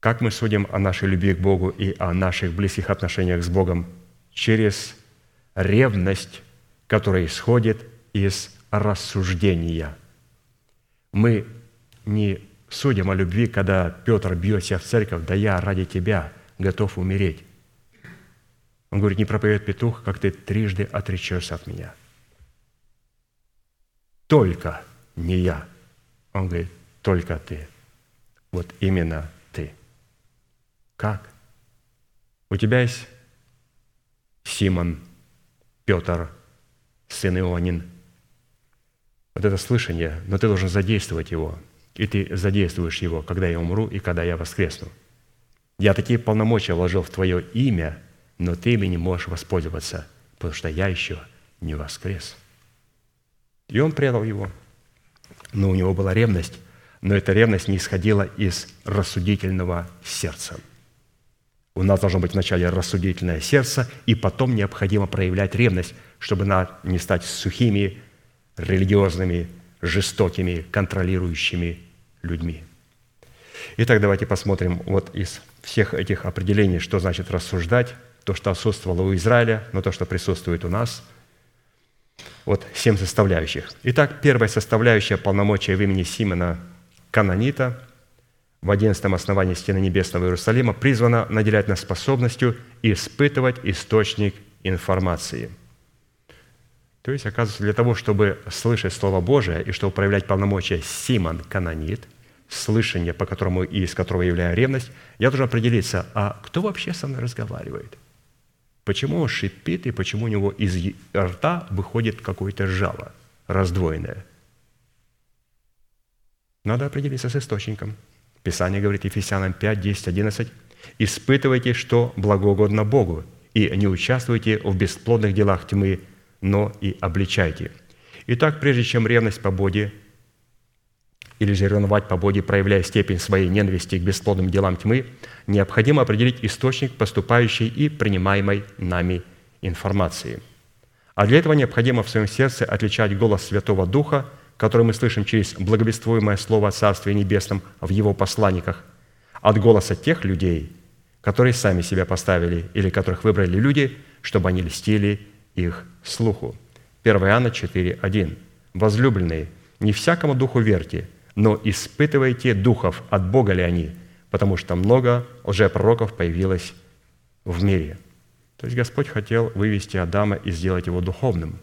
Как мы судим о нашей любви к Богу и о наших близких отношениях с Богом? Через ревность, которая исходит из рассуждения. Мы не судим о любви, когда Петр бьет себя в церковь, да я ради тебя готов умереть. Он говорит, не пропоет петух, как ты трижды отречешься от меня. Только не я. Он говорит, только ты. Вот именно ты. Как? У тебя есть Симон, Петр, сын Ионин. Вот это слышание, но ты должен задействовать его. И ты задействуешь его, когда я умру и когда я воскресну. Я такие полномочия вложил в твое имя, но ты ими не можешь воспользоваться, потому что я еще не воскрес. И он предал его. Но у него была ревность, но эта ревность не исходила из рассудительного сердца. У нас должно быть вначале рассудительное сердце, и потом необходимо проявлять ревность, чтобы не стать сухими, религиозными, жестокими, контролирующими людьми. Итак, давайте посмотрим вот из всех этих определений, что значит рассуждать, то, что отсутствовало у Израиля, но то, что присутствует у нас. Вот семь составляющих. Итак, первая составляющая полномочия в имени Симона Кананита в одиннадцатом основании стены небесного Иерусалима призвана наделять нас способностью испытывать источник информации. То есть, оказывается, для того, чтобы слышать Слово Божие и чтобы проявлять полномочия Симон Кананит, слышание, по которому и из которого являю ревность, я должен определиться, а кто вообще со мной разговаривает? Почему он шипит и почему у него из рта выходит какое-то жало раздвоенное? Надо определиться с источником. Писание говорит Ефесянам пять, десять, одиннадцать. «Испытывайте, что благоугодно Богу, и не участвуйте в бесплодных делах тьмы, но и обличайте». Итак, прежде чем ревность по боде или же ревновать по боде, проявляя степень своей ненависти к бесплодным делам тьмы, необходимо определить источник поступающей и принимаемой нами информации. А для этого необходимо в своем сердце отличать голос Святого Духа, который мы слышим через благовествуемое слово о Царстве Небесном в его посланниках, от голоса тех людей, которые сами себя поставили или которых выбрали люди, чтобы они льстили их слуху. первое Иоанна четыре, один. «Возлюбленные, не всякому духу верьте, но испытывайте духов, от Бога ли они, потому что много лжепророков появилось в мире». То есть Господь хотел вывести Адама и сделать его духовным.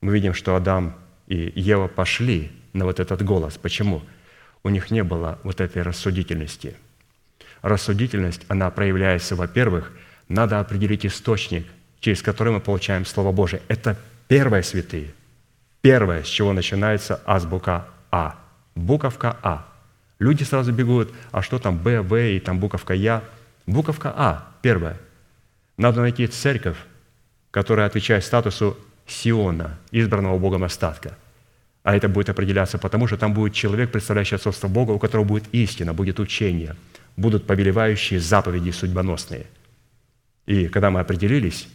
Мы видим, что Адам и Ева пошли на вот этот голос. Почему? У них не было вот этой рассудительности. Рассудительность, она проявляется, во-первых, надо определить источник, через который мы получаем Слово Божие. Это первые святые. Первое, с чего начинается азбука А. Буковка А. Люди сразу бегут, а что там Б, В и там буковка Я. Буковка А, первое. Надо найти церковь, которая отвечает статусу Сиона, избранного Богом остатка. А это будет определяться потому, что там будет человек, представляющий отцовство Бога, у которого будет истина, будет учение, будут повелевающие заповеди судьбоносные. И когда мы определились,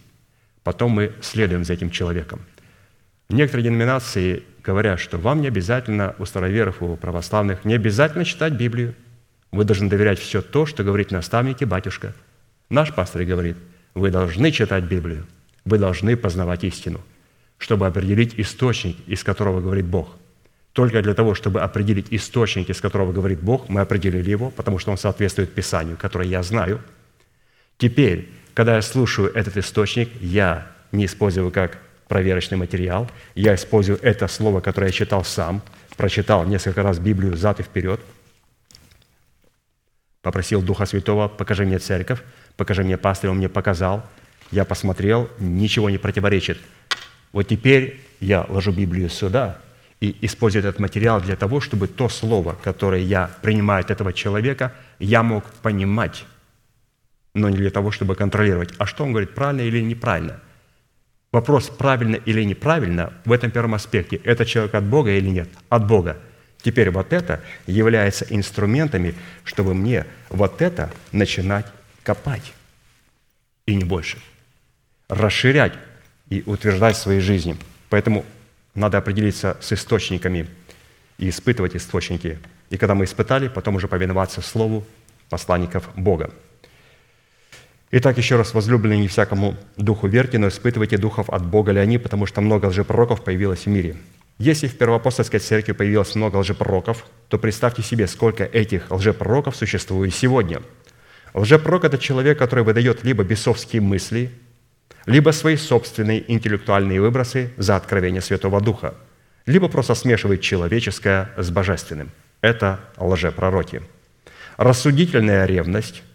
потом мы следуем за этим человеком. Некоторые деноминации говорят, что вам не обязательно, у староверов, у православных, не обязательно читать Библию. Вы должны доверять все то, что говорит наставник и батюшка. Наш пастор говорит, вы должны читать Библию, вы должны познавать истину, чтобы определить источник, из которого говорит Бог. Только для того, чтобы определить источник, из которого говорит Бог, мы определили его, потому что он соответствует Писанию, которое я знаю. Теперь, когда я слушаю этот источник, я не использую как проверочный материал, я использую это слово, которое я читал сам, прочитал несколько раз Библию взад и вперед, попросил Духа Святого, покажи мне церковь, покажи мне пастыря, он мне показал, я посмотрел, ничего не противоречит. Вот теперь я ложу Библию сюда и использую этот материал для того, чтобы то слово, которое я принимаю от этого человека, я мог понимать, но не для того, чтобы контролировать. А что он говорит, правильно или неправильно? Вопрос, правильно или неправильно, в этом первом аспекте. Это человек от Бога или нет? От Бога. Теперь вот это является инструментами, чтобы мне вот это начинать копать. И не больше. Расширять и утверждать в своей жизни. Поэтому надо определиться с источниками и испытывать источники. И когда мы испытали, потом уже повиноваться слову посланников Бога. Итак, еще раз, возлюбленные, не всякому духу верьте, но испытывайте духов, от Бога ли они, потому что много лжепророков появилось в мире. Если в первоапостольской церкви появилось много лжепророков, то представьте себе, сколько этих лжепророков существует сегодня. Лжепророк – это человек, который выдает либо бесовские мысли, либо свои собственные интеллектуальные выбросы за откровение Святого Духа, либо просто смешивает человеческое с божественным. Это лжепророки. Рассудительная ревность –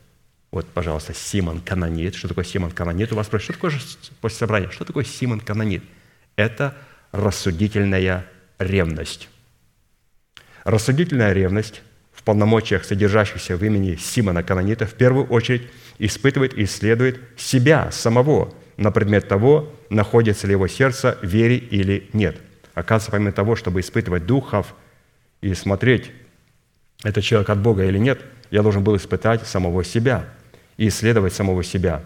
вот, пожалуйста, Симон Кананит. Что такое Симон Кананит? У вас спрашивают, что такое после собрания? Что такое Симон Кананит? Это рассудительная ревность. Рассудительная ревность в полномочиях, содержащихся в имени Симона Кананита, в первую очередь испытывает и исследует себя самого на предмет того, находится ли его сердце в вере или нет. Оказывается, помимо того, чтобы испытывать духов и смотреть, это человек от Бога или нет, я должен был испытать самого себя и исследовать самого себя.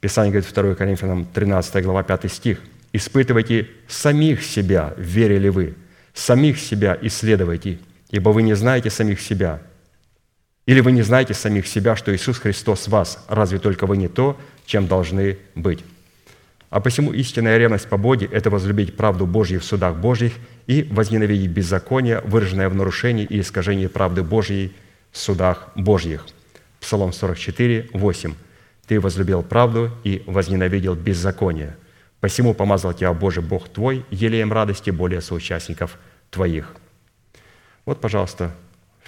Писание говорит, второе Коринфянам тринадцатая глава, пятый стих. «Испытывайте самих себя, верили ли вы, самих себя исследуйте, ибо вы не знаете самих себя, или вы не знаете самих себя, что Иисус Христос вас, разве только вы не то, чем должны быть». А посему истинная ревность по боде – это возлюбить правду Божью в судах Божьих и возненавидеть беззаконие, выраженное в нарушении и искажении правды Божьей в судах Божьих. Псалом сорок четыре, восемь. «Ты возлюбил правду и возненавидел беззаконие. Посему помазал тебя, Боже, Бог твой, елеем радости более соучастников твоих». Вот, пожалуйста,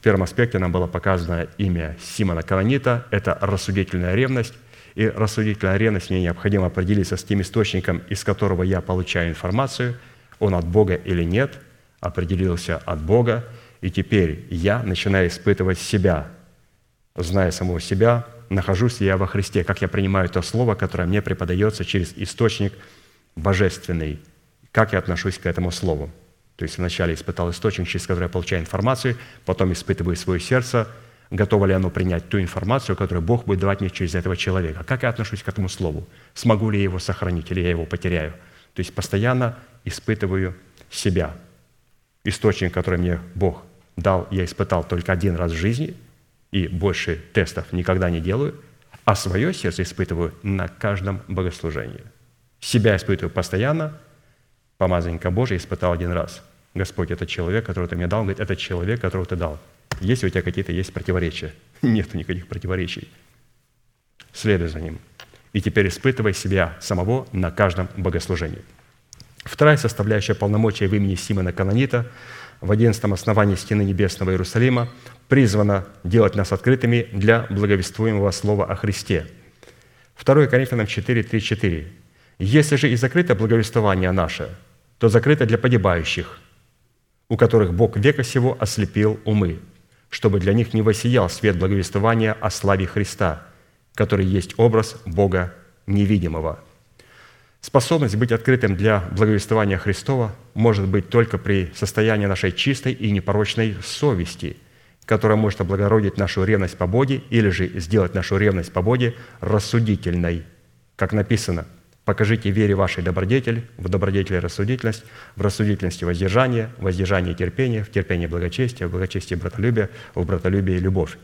В первом аспекте нам было показано имя Симона Кананита. Это рассудительная ревность. И рассудительная ревность, мне необходимо определиться с тем источником, из которого я получаю информацию, он от Бога или нет, определился от Бога, и теперь я начинаю испытывать себя, зная самого себя, нахожусь ли я во Христе, как я принимаю то слово, которое мне преподается через источник божественный, как я отношусь к этому слову. То есть вначале испытал источник, через который я получаю информацию, потом испытываю свое сердце, готово ли оно принять ту информацию, которую Бог будет давать мне через этого человека. Как я отношусь к этому слову? Смогу ли я его сохранить или я его потеряю? То есть постоянно испытываю себя. Источник, который мне Бог дал, я испытал только один раз в жизни, и больше тестов никогда не делаю, а свое сердце испытываю на каждом богослужении. Себя испытываю постоянно, помазанника Божия испытал один раз. Господь, этот человек, которого ты мне дал, говорит, этот человек, которого ты дал. Есть у тебя какие-то есть противоречия? Нет никаких противоречий. Следуй за ним. И теперь испытывай себя самого на каждом богослужении. Вторая составляющая полномочия в имени Симона Кананита в одиннадцатом основании стены небесного Иерусалима призвана делать нас открытыми для благовествуемого слова о Христе. второе Коринфянам четыре, три, четыре. «Если же и закрыто благовествование наше, то закрыто для погибающих, у которых Бог века сего ослепил умы, чтобы для них не воссиял свет благовествования о славе Христа, который есть образ Бога невидимого». Способность быть открытым для благовествования Христова может быть только при состоянии нашей чистой и непорочной совести, которая может облагородить нашу ревность по Боге или же сделать нашу ревность по Боге рассудительной. Как написано, «Покажите вере вашей добродетель, в добродетели рассудительность, в рассудительности воздержание, в воздержании терпение, в терпении благочестие, в благочестии братолюбие, в братолюбии любовь».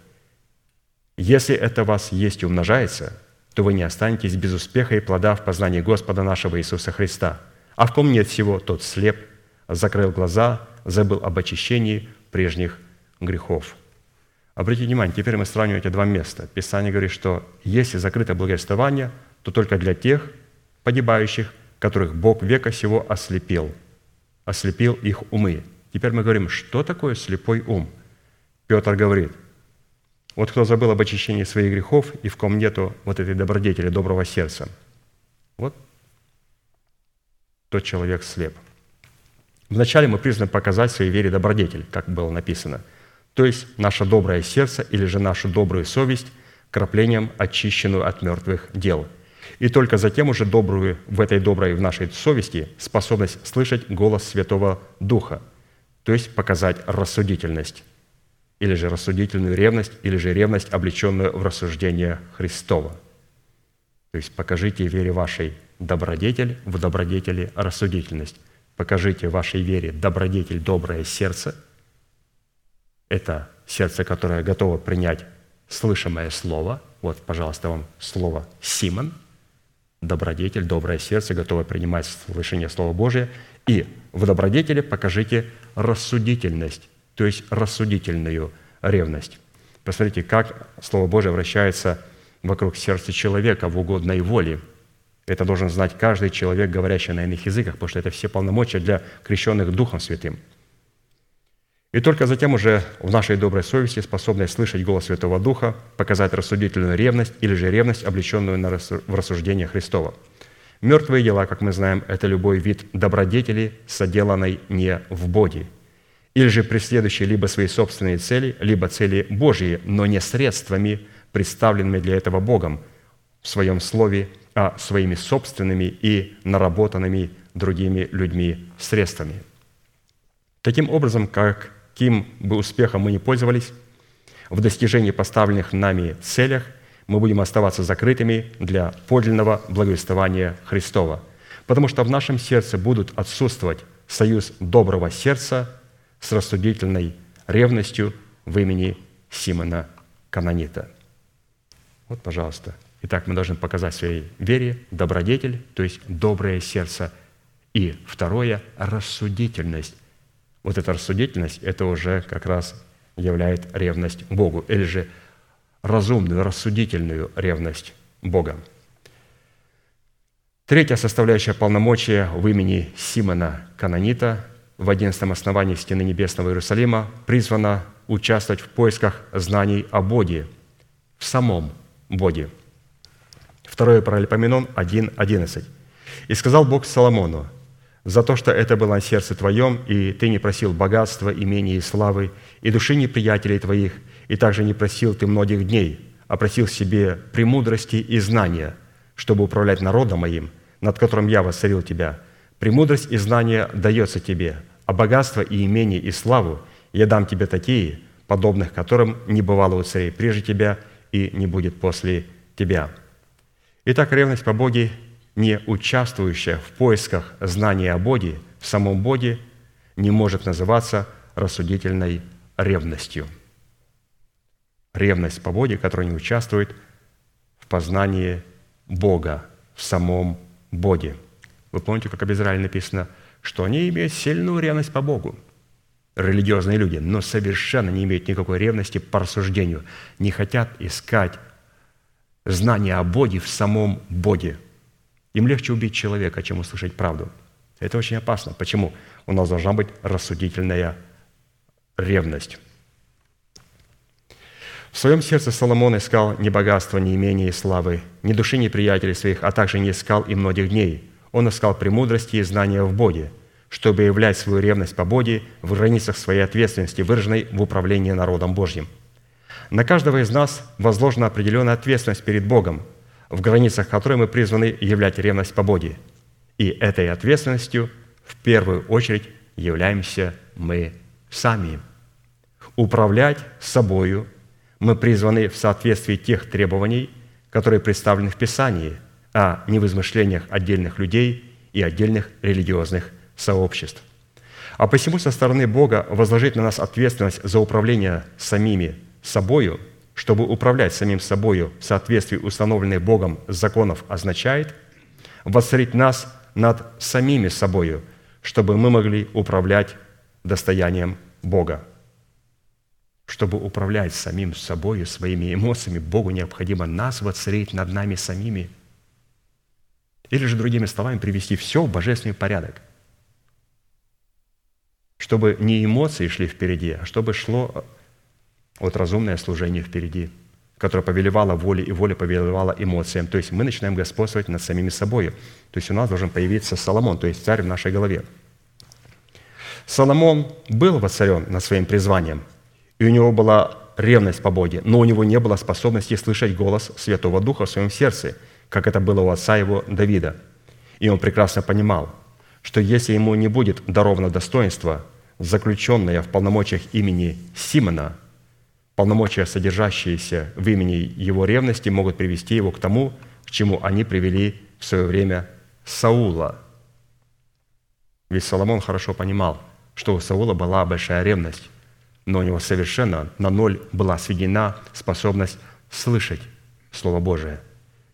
Если это у вас есть и умножается, то вы не останетесь без успеха и плода в познании Господа нашего Иисуса Христа. А в ком нет всего, тот слеп, закрыл глаза, забыл об очищении прежних грехов. Обратите внимание, теперь мы сравниваем эти два места. Писание говорит, что если закрыто благовествование, то только для тех погибающих, которых Бог века сего ослепил, ослепил их умы. Теперь мы говорим, что такое слепой ум? Петр говорит, вот кто забыл об очищении своих грехов, и в ком нету вот этой добродетели, доброго сердца, вот тот человек слеп. Вначале мы призваны показать своей вере добродетель, как было написано, то есть наше доброе сердце или же нашу добрую совесть, краплением, очищенную от мертвых дел. И только затем уже добрую, в этой доброй, в нашей совести, способность слышать голос Святого Духа, то есть показать рассудительность. Или же рассудительную ревность, или же ревность, облеченную в рассуждение Христово. То есть покажите вере вашей добродетель, в добродетели рассудительность. Покажите вашей вере добродетель, доброе сердце. Это сердце, которое готово принять слышимое слово. Вот, пожалуйста, вам слово «Симон». Добродетель, доброе сердце, готово принимать слышание Слова Божия. И в добродетели покажите рассудительность. То есть рассудительную ревность. Посмотрите, как Слово Божие вращается вокруг сердца человека в угодной воле. Это должен знать каждый человек, говорящий на иных языках, потому что это все полномочия для крещенных Духом Святым. И только затем уже в нашей доброй совести, способной слышать голос Святого Духа, показать рассудительную ревность или же ревность, облеченную в рассуждение Христова. Мертвые дела, как мы знаем, это любой вид добродетели, соделанной не в Боге, или же преследующие либо свои собственные цели, либо цели Божьи, но не средствами, представленными для этого Богом в Своем Слове, а своими собственными и наработанными другими людьми средствами. Таким образом, каким бы успехом мы ни пользовались, в достижении поставленных нами целях мы будем оставаться закрытыми для подлинного благовествования Христова, потому что в нашем сердце будут отсутствовать союз доброго сердца с рассудительной ревностью в имени Симона Кананита. Вот, пожалуйста. Итак, мы должны показать своей вере добродетель, то есть доброе сердце. И второе – рассудительность. Вот эта рассудительность – это уже как раз является ревность Богу, или же разумную, рассудительную ревность Бога. Третья составляющая полномочия в имени Симона Кананита – в одиннадцатом основании стены Небесного Иерусалима призвана участвовать в поисках знаний о Боге, в самом Боге. Второе Паралипоменон один одиннадцать. «И сказал Бог Соломону: за то, что это было на сердце твоем, и ты не просил богатства, имения и славы, и души неприятелей твоих, и также не просил ты многих дней, а просил себе премудрости и знания, чтобы управлять народом моим, над которым я воцарил тебя. Премудрость и знание дается тебе, а богатство и имение и славу я дам тебе такие, подобных которым не бывало у царей прежде тебя и не будет после тебя». Итак, ревность по Боге, не участвующая в поисках знания о Боге, в самом Боге, не может называться рассудительной ревностью. Ревность по Боге, которая не участвует в познании Бога, в самом Боге. Вы помните, как об Израиле написано, что они имеют сильную ревность по Богу, религиозные люди, но совершенно не имеют никакой ревности по рассуждению, не хотят искать знания о Боге в самом Боге. Им легче убить человека, чем услышать правду. Это очень опасно. Почему? У нас должна быть рассудительная ревность. В своем сердце Соломон искал ни богатства, ни имения и славы, ни души, ни приятелей своих, а также не искал и многих дней. Он искал премудрости и знания в Боге, чтобы являть свою ревность по Боге в границах своей ответственности, выраженной в управлении народом Божьим. На каждого из нас возложена определенная ответственность перед Богом, в границах которой мы призваны являть ревность по Боге. И этой ответственностью в первую очередь являемся мы сами. Управлять собою мы призваны в соответствии тех требований, которые представлены в Писании, а не в измышлениях отдельных людей и отдельных религиозных сообществ. А посему со стороны Бога возложить на нас ответственность за управление самими собою, чтобы управлять самим собою в соответствии установленных Богом законов, означает воцарить нас над самими собою, чтобы мы могли управлять достоянием Бога. Чтобы управлять самим собою, своими эмоциями, Богу необходимо нас воцарить над нами самими. Или же, другими словами, привести все в божественный порядок. Чтобы не эмоции шли впереди, а чтобы шло вот разумное служение впереди, которое повелевало воле, и воля повелевала эмоциям. То есть мы начинаем господствовать над самими собой. То есть у нас должен появиться Соломон, то есть царь в нашей голове. Соломон был воцарен над своим призванием, и у него была ревность по Боге, но у него не было способности слышать голос Святого Духа в своем сердце, как это было у отца его Давида. И он прекрасно понимал, что если ему не будет даровано достоинство, заключенное в полномочиях имени Симона, полномочия, содержащиеся в имени его ревности, могут привести его к тому, к чему они привели в свое время Саула. Ведь Соломон хорошо понимал, что у Саула была большая ревность, но у него совершенно на ноль была сведена способность слышать Слово Божие.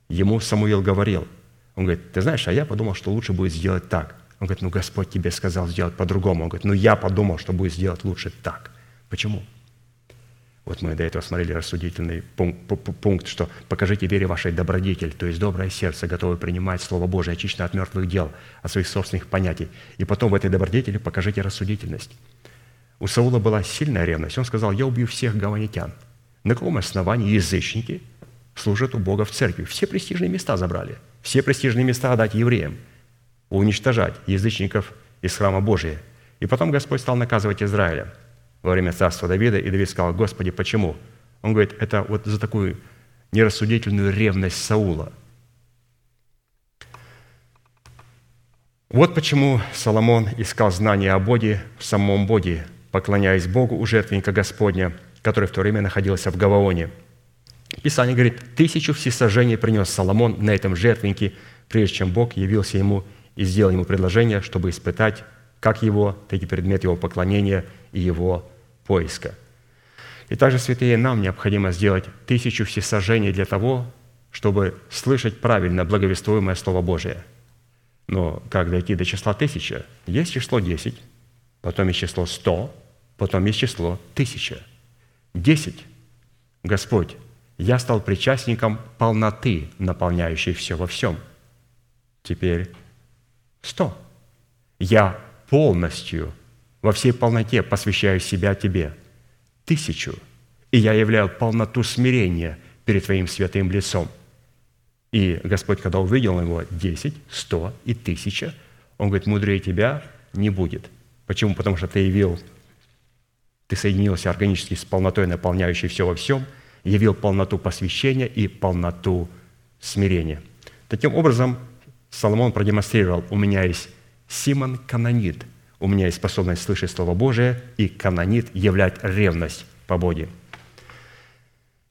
Ему Самуил говорил, он говорит: «Ты знаешь, а я подумал, что лучше будет сделать так». Он говорит: «Ну, Господь тебе сказал сделать по-другому». Он говорит: «Ну, я подумал, что будет сделать лучше так». Почему? Вот мы до этого смотрели рассудительный пункт, что «покажите вере вашей добродетель», то есть доброе сердце, готовое принимать Слово Божие, очищенное от мертвых дел, от своих собственных понятий. И потом в этой добродетели покажите рассудительность. У Саула была сильная ревность. Он сказал: «Я убью всех гаванитян». На каком основании язычники служат у Бога в церкви? Все престижные места забрали. Все престижные места отдать евреям. Уничтожать язычников из храма Божия. И потом Господь стал наказывать Израиля во время царства Давида. И Давид сказал: «Господи, почему?» Он говорит: «Это вот за такую нерассудительную ревность Саула». Вот почему Соломон искал знания о Боге в самом Боге, поклоняясь Богу у жертвенника Господня, который в то время находился в Гаваоне. Писание говорит, тысячу всесожжений принес Соломон на этом жертвеннике, прежде чем Бог явился ему и сделал ему предложение, чтобы испытать как его, так и предмет его поклонения и его поиска. И также, святые, нам необходимо сделать тысячу всесожжений для того, чтобы слышать правильно благовествуемое Слово Божие. Но как дойти до числа тысяча? Есть число десять, потом есть число сто, потом есть число тысяча. Десять. Господь, я стал причастником полноты, наполняющей все во всем. Теперь сто. Я полностью во всей полноте посвящаю себя Тебе, тысячу, и я являю полноту смирения перед Твоим святым лицом». И Господь, когда увидел его, десять, сто и тысяча, Он говорит, мудрее тебя не будет. Почему? Потому что ты явил, ты соединился органически с полнотой, наполняющей все во всем, явил полноту посвящения и полноту смирения. Таким образом, Соломон продемонстрировал, у меня есть Симон Кананит, у меня есть способность слышать Слово Божие, и Кананит являет ревность по Боге.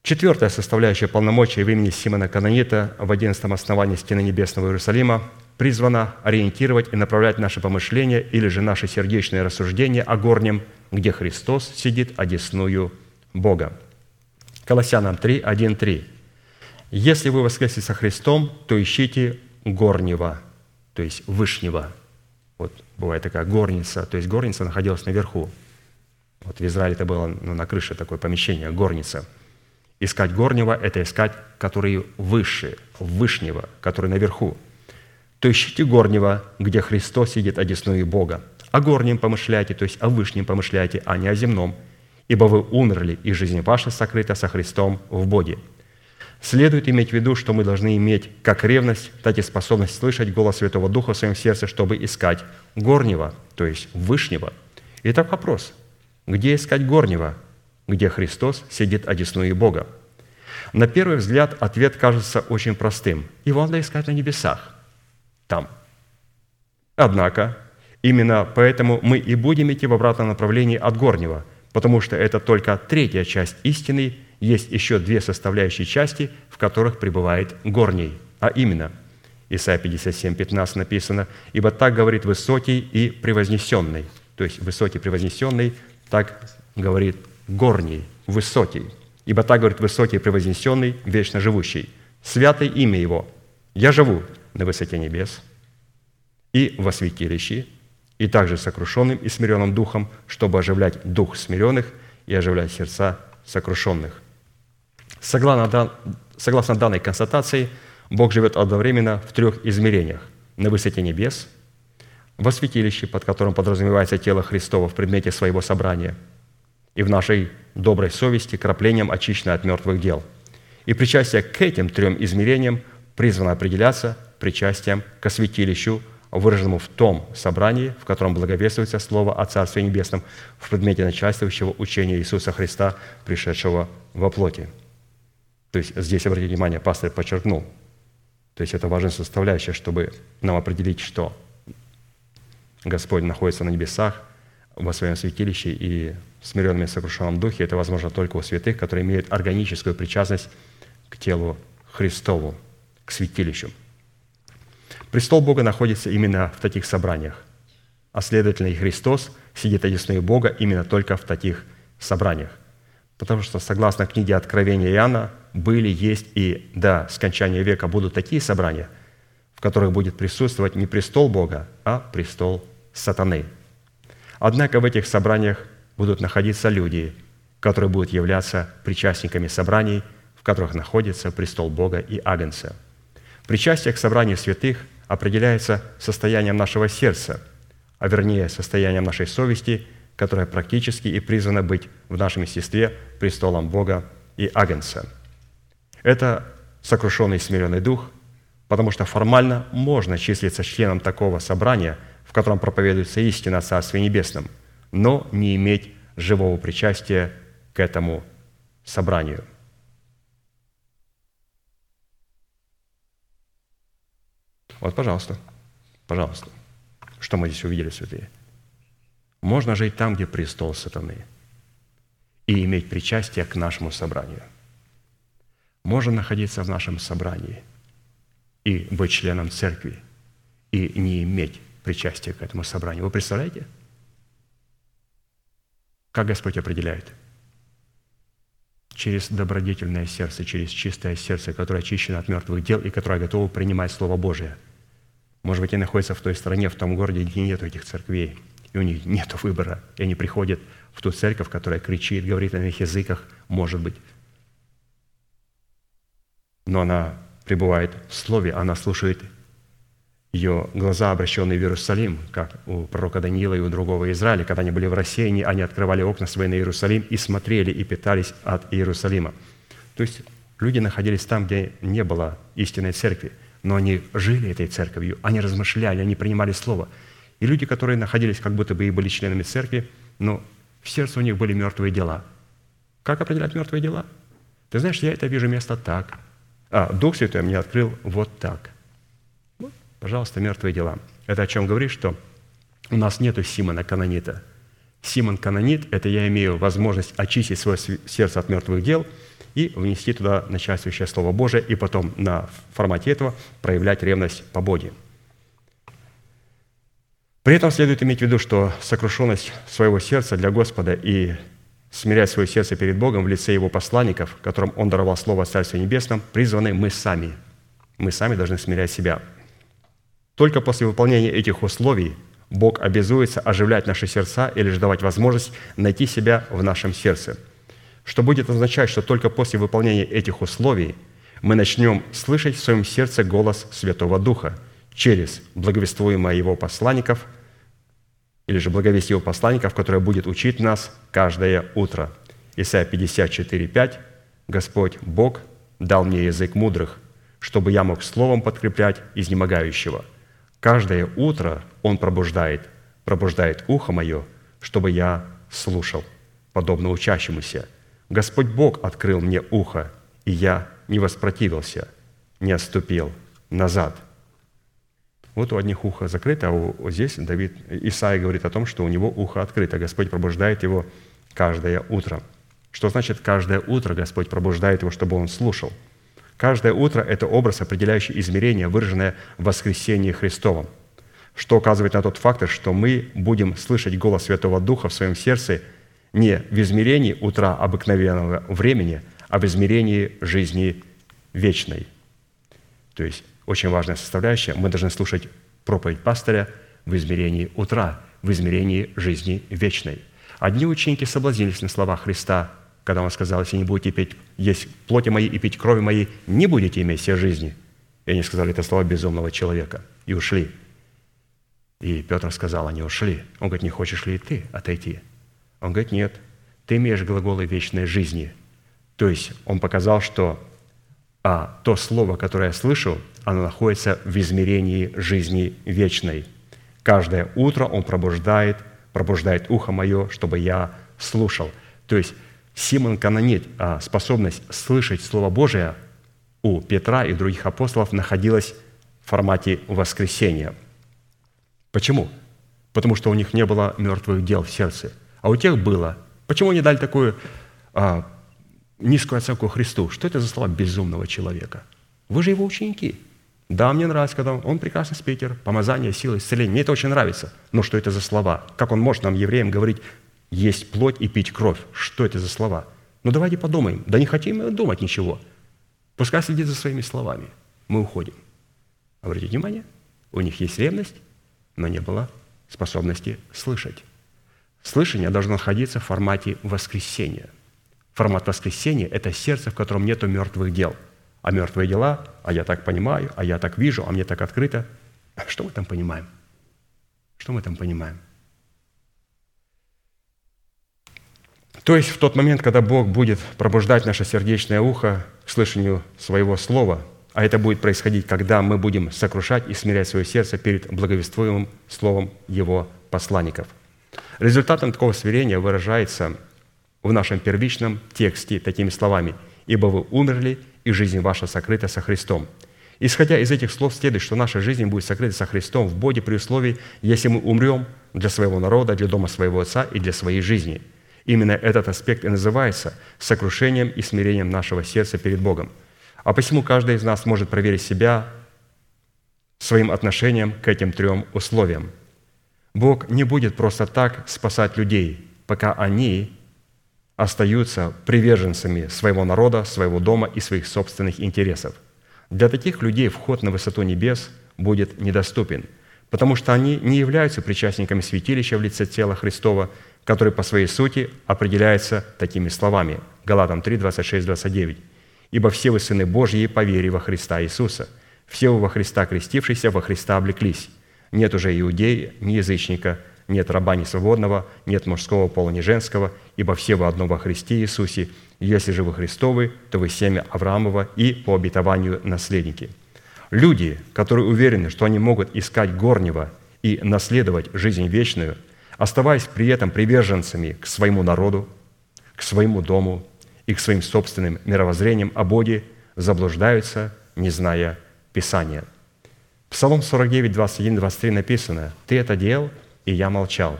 Четвертая составляющая полномочия в имени Симона Кананита в одиннадцатом основании стены Небесного Иерусалима призвана ориентировать и направлять наши помышления или же наши сердечные рассуждения о горнем, где Христос сидит одесную Бога. Колоссянам три, один, три. «Если вы воскресли со Христом, то ищите горнего, то есть вышнего». Вот бывает такая горница, то есть горница находилась наверху. Вот в Израиле это было, ну, на крыше такое помещение, горница. Искать горнего – это искать, который выше, вышнего, который наверху. «То ищите горнего, где Христос сидит одесную Бога. О горнем помышляйте, то есть о вышнем помышляйте, а не о земном, ибо вы умерли, и жизнь ваша сокрыта со Христом в Боге». Следует иметь в виду, что мы должны иметь как ревность, так и способность слышать голос Святого Духа в своем сердце, чтобы искать горнего, то есть вышнего. Итак, вопрос – где искать горнего, где Христос сидит одесную Бога? На первый взгляд ответ кажется очень простым. Его надо искать на небесах, там. Однако, именно поэтому мы и будем идти в обратном направлении от горнего, потому что это только третья часть истины, есть еще две составляющие части, в которых пребывает горний, а именно, Исайя пятьдесят семь, пятнадцать написано, «Ибо так говорит высокий и превознесенный». То есть высокий, превознесенный, так говорит горний, высокий, ибо так говорит высокий, превознесенный, вечно живущий, святое имя Его. Я живу на высоте небес и во святилище, и также сокрушенным и смиренным духом, чтобы оживлять дух смиренных и оживлять сердца сокрушенных. Согласно данной констатации, Бог живет одновременно в трех измерениях: на высоте небес, во святилище, под которым подразумевается тело Христово в предмете своего собрания, и в нашей доброй совести, краплением очищенной от мертвых дел. И причастие к этим трем измерениям призвано определяться причастием к святилищу, выраженному в том собрании, в котором благовествуется Слово о Царстве Небесном в предмете начальствующего учения Иисуса Христа, пришедшего во плоти. То есть здесь, обратите внимание, пастор подчеркнул, то есть это важная составляющая, чтобы нам определить, что Господь находится на небесах, во своем святилище и в смиренном и сокрушенном духе. Это возможно только у святых, которые имеют органическую причастность к телу Христову, к святилищу. Престол Бога находится именно в таких собраниях, а следовательно и Христос сидит одесную Бога именно только в таких собраниях. Потому что, согласно книге Откровения Иоанна, были, есть и до скончания века будут такие собрания, в которых будет присутствовать не престол Бога, а престол сатаны. Однако в этих собраниях будут находиться люди, которые будут являться причастниками собраний, в которых находится престол Бога и Агнца. Причастие к собранию святых определяется состоянием нашего сердца, а вернее состоянием нашей совести, которая практически и призвана быть в нашем естестве престолом Бога и Агнца. Это сокрушенный и смиренный дух, потому что формально можно числиться членом такого собрания, в котором проповедуется истина о Царстве Небесном, но не иметь живого причастия к этому собранию. Вот, пожалуйста, пожалуйста, что мы здесь увидели, святые? Можно жить там, где престол сатаны, и иметь причастие к нашему собранию. Можно находиться в нашем собрании и быть членом церкви, и не иметь причастие к этому собранию. Вы представляете? Как Господь определяет? Через добродетельное сердце, через чистое сердце, которое очищено от мертвых дел и которое готово принимать Слово Божие. Может быть, они находятся в той стране, в том городе, где нет этих церквей, и у них нет выбора, и они приходят в ту церковь, которая кричит, говорит на их языках, может быть. Но она пребывает в Слове, она слушает ее глаза, обращенные в Иерусалим, как у пророка Даниила и у другого Израиля, когда они были в рассеянии, они открывали окна свои на Иерусалим и смотрели, и питались от Иерусалима. То есть люди находились там, где не было истинной церкви, но они жили этой церковью, они размышляли, они принимали слово. И люди, которые находились, как будто бы и были членами церкви, но в сердце у них были мертвые дела. Как определять мертвые дела? Ты знаешь, я это вижу место так. А, Дух Святой мне открыл вот так. Пожалуйста, мертвые дела. Это о чем говорит, что у нас нету Симона Кананита. Симон Кананит – это я имею возможность очистить свое сердце от мертвых дел и внести туда начальствующее Слово Божие, и потом на формате этого проявлять ревность по Боге. При этом следует иметь в виду, что сокрушенность своего сердца для Господа и смирять свое сердце перед Богом в лице Его посланников, которым Он даровал Слово о Царстве Небесном, призваны мы сами. Мы сами должны смирять себя. Только после выполнения этих условий Бог обязуется оживлять наши сердца или же давать возможность найти себя в нашем сердце. Что будет означать, что только после выполнения этих условий мы начнем слышать в своем сердце голос Святого Духа через благовествуемое Его посланников, или же благовестие Его посланников, которое будет учить нас каждое утро. Исайя пятьдесят четыре пять. «Господь Бог дал мне язык мудрых, чтобы я мог словом подкреплять изнемогающего. Каждое утро Он пробуждает, пробуждает ухо мое, чтобы я слушал, подобно учащемуся. Господь Бог открыл мне ухо, и я не воспротивился, не отступил назад». Вот у одних ухо закрыто, а вот здесь Давид, Исаия говорит о том, что у него ухо открыто. Господь пробуждает его каждое утро. Что значит «каждое утро» Господь пробуждает его, чтобы он слушал? Каждое утро – это образ, определяющий измерение, выраженное в воскресении Христовом, что указывает на тот фактор, что мы будем слышать голос Святого Духа в своем сердце не в измерении утра обыкновенного времени, а в измерении жизни вечной. То есть, очень важная составляющая – мы должны слушать проповедь пастыря в измерении утра, в измерении жизни вечной. Одни ученики соблазнились на слова Христа, когда Он сказал: «Если не будете пить, есть плоти моей и пить крови моей, не будете иметь всей жизни». И они сказали это слово безумного человека. И ушли. И Петр сказал: они ушли. Он говорит: не хочешь ли и ты отойти? Он говорит: нет, ты имеешь глаголы вечной жизни. То есть он показал, что а, то слово, которое я слышу, оно находится в измерении жизни вечной. Каждое утро Он пробуждает, пробуждает ухо мое, чтобы я слушал. То есть Симон Кананит, способность слышать Слово Божие у Петра и других апостолов находилась в формате воскресения. Почему? Потому что у них не было мертвых дел в сердце, а у тех было. Почему они дали такую а, низкую оценку Христу? Что это за слова безумного человека? Вы же Его ученики. Да, мне нравится, когда он, он прекрасный спикер, помазание, сила, исцеление. Мне это очень нравится. Но что это за слова? Как он может нам, евреям, говорить: «Есть плоть и пить кровь»? Что это за слова? Ну, давайте подумаем. Да не хотим мы думать ничего. Пускай следит за своими словами. Мы уходим. Обратите внимание, у них есть ревность, но не было способности слышать. Слышание должно находиться в формате воскресения. Формат воскресения – это сердце, в котором нету мертвых дел. А мертвые дела, а я так понимаю, а я так вижу, а мне так открыто. Что мы там понимаем? Что мы там понимаем? То есть в тот момент, когда Бог будет пробуждать наше сердечное ухо к слышанию Своего Слова, а это будет происходить, когда мы будем сокрушать и смирять свое сердце перед благовествуемым Словом Его посланников. Результатом такого смирения выражается в нашем первичном тексте такими словами: «Ибо вы умерли, и жизнь ваша сокрыта со Христом». Исходя из этих слов следует, что наша жизнь будет сокрыта со Христом в Боге при условии, если мы умрем для своего народа, для дома своего Отца и для своей жизни. Именно этот аспект и называется сокрушением и смирением нашего сердца перед Богом. А посему каждый из нас может проверить себя своим отношением к этим трем условиям. Бог не будет просто так спасать людей, пока они остаются приверженцами своего народа, своего дома и своих собственных интересов. Для таких людей вход на высоту небес будет недоступен, потому что они не являются причастниками святилища в лице тела Христова, который по своей сути определяется такими словами. Галатам три, двадцать шесть, двадцать девять. «Ибо все вы сыны Божьи по вере во Христа Иисуса. Все во Христа крестившиеся во Христа облеклись. Нет уже иудея, ни язычника, нет раба, ни свободного, нет мужского пола, ни женского, ибо все вы одно во Христе Иисусе. Если же вы Христовы, то вы семя Авраамова и по обетованию наследники». Люди, которые уверены, что они могут искать горнего и наследовать жизнь вечную, оставаясь при этом приверженцами к своему народу, к своему дому и к своим собственным мировоззрениям о Боге, заблуждаются, не зная Писания. Псалом сорок девять, двадцать один, двадцать три написано: «Ты это делал, и я молчал.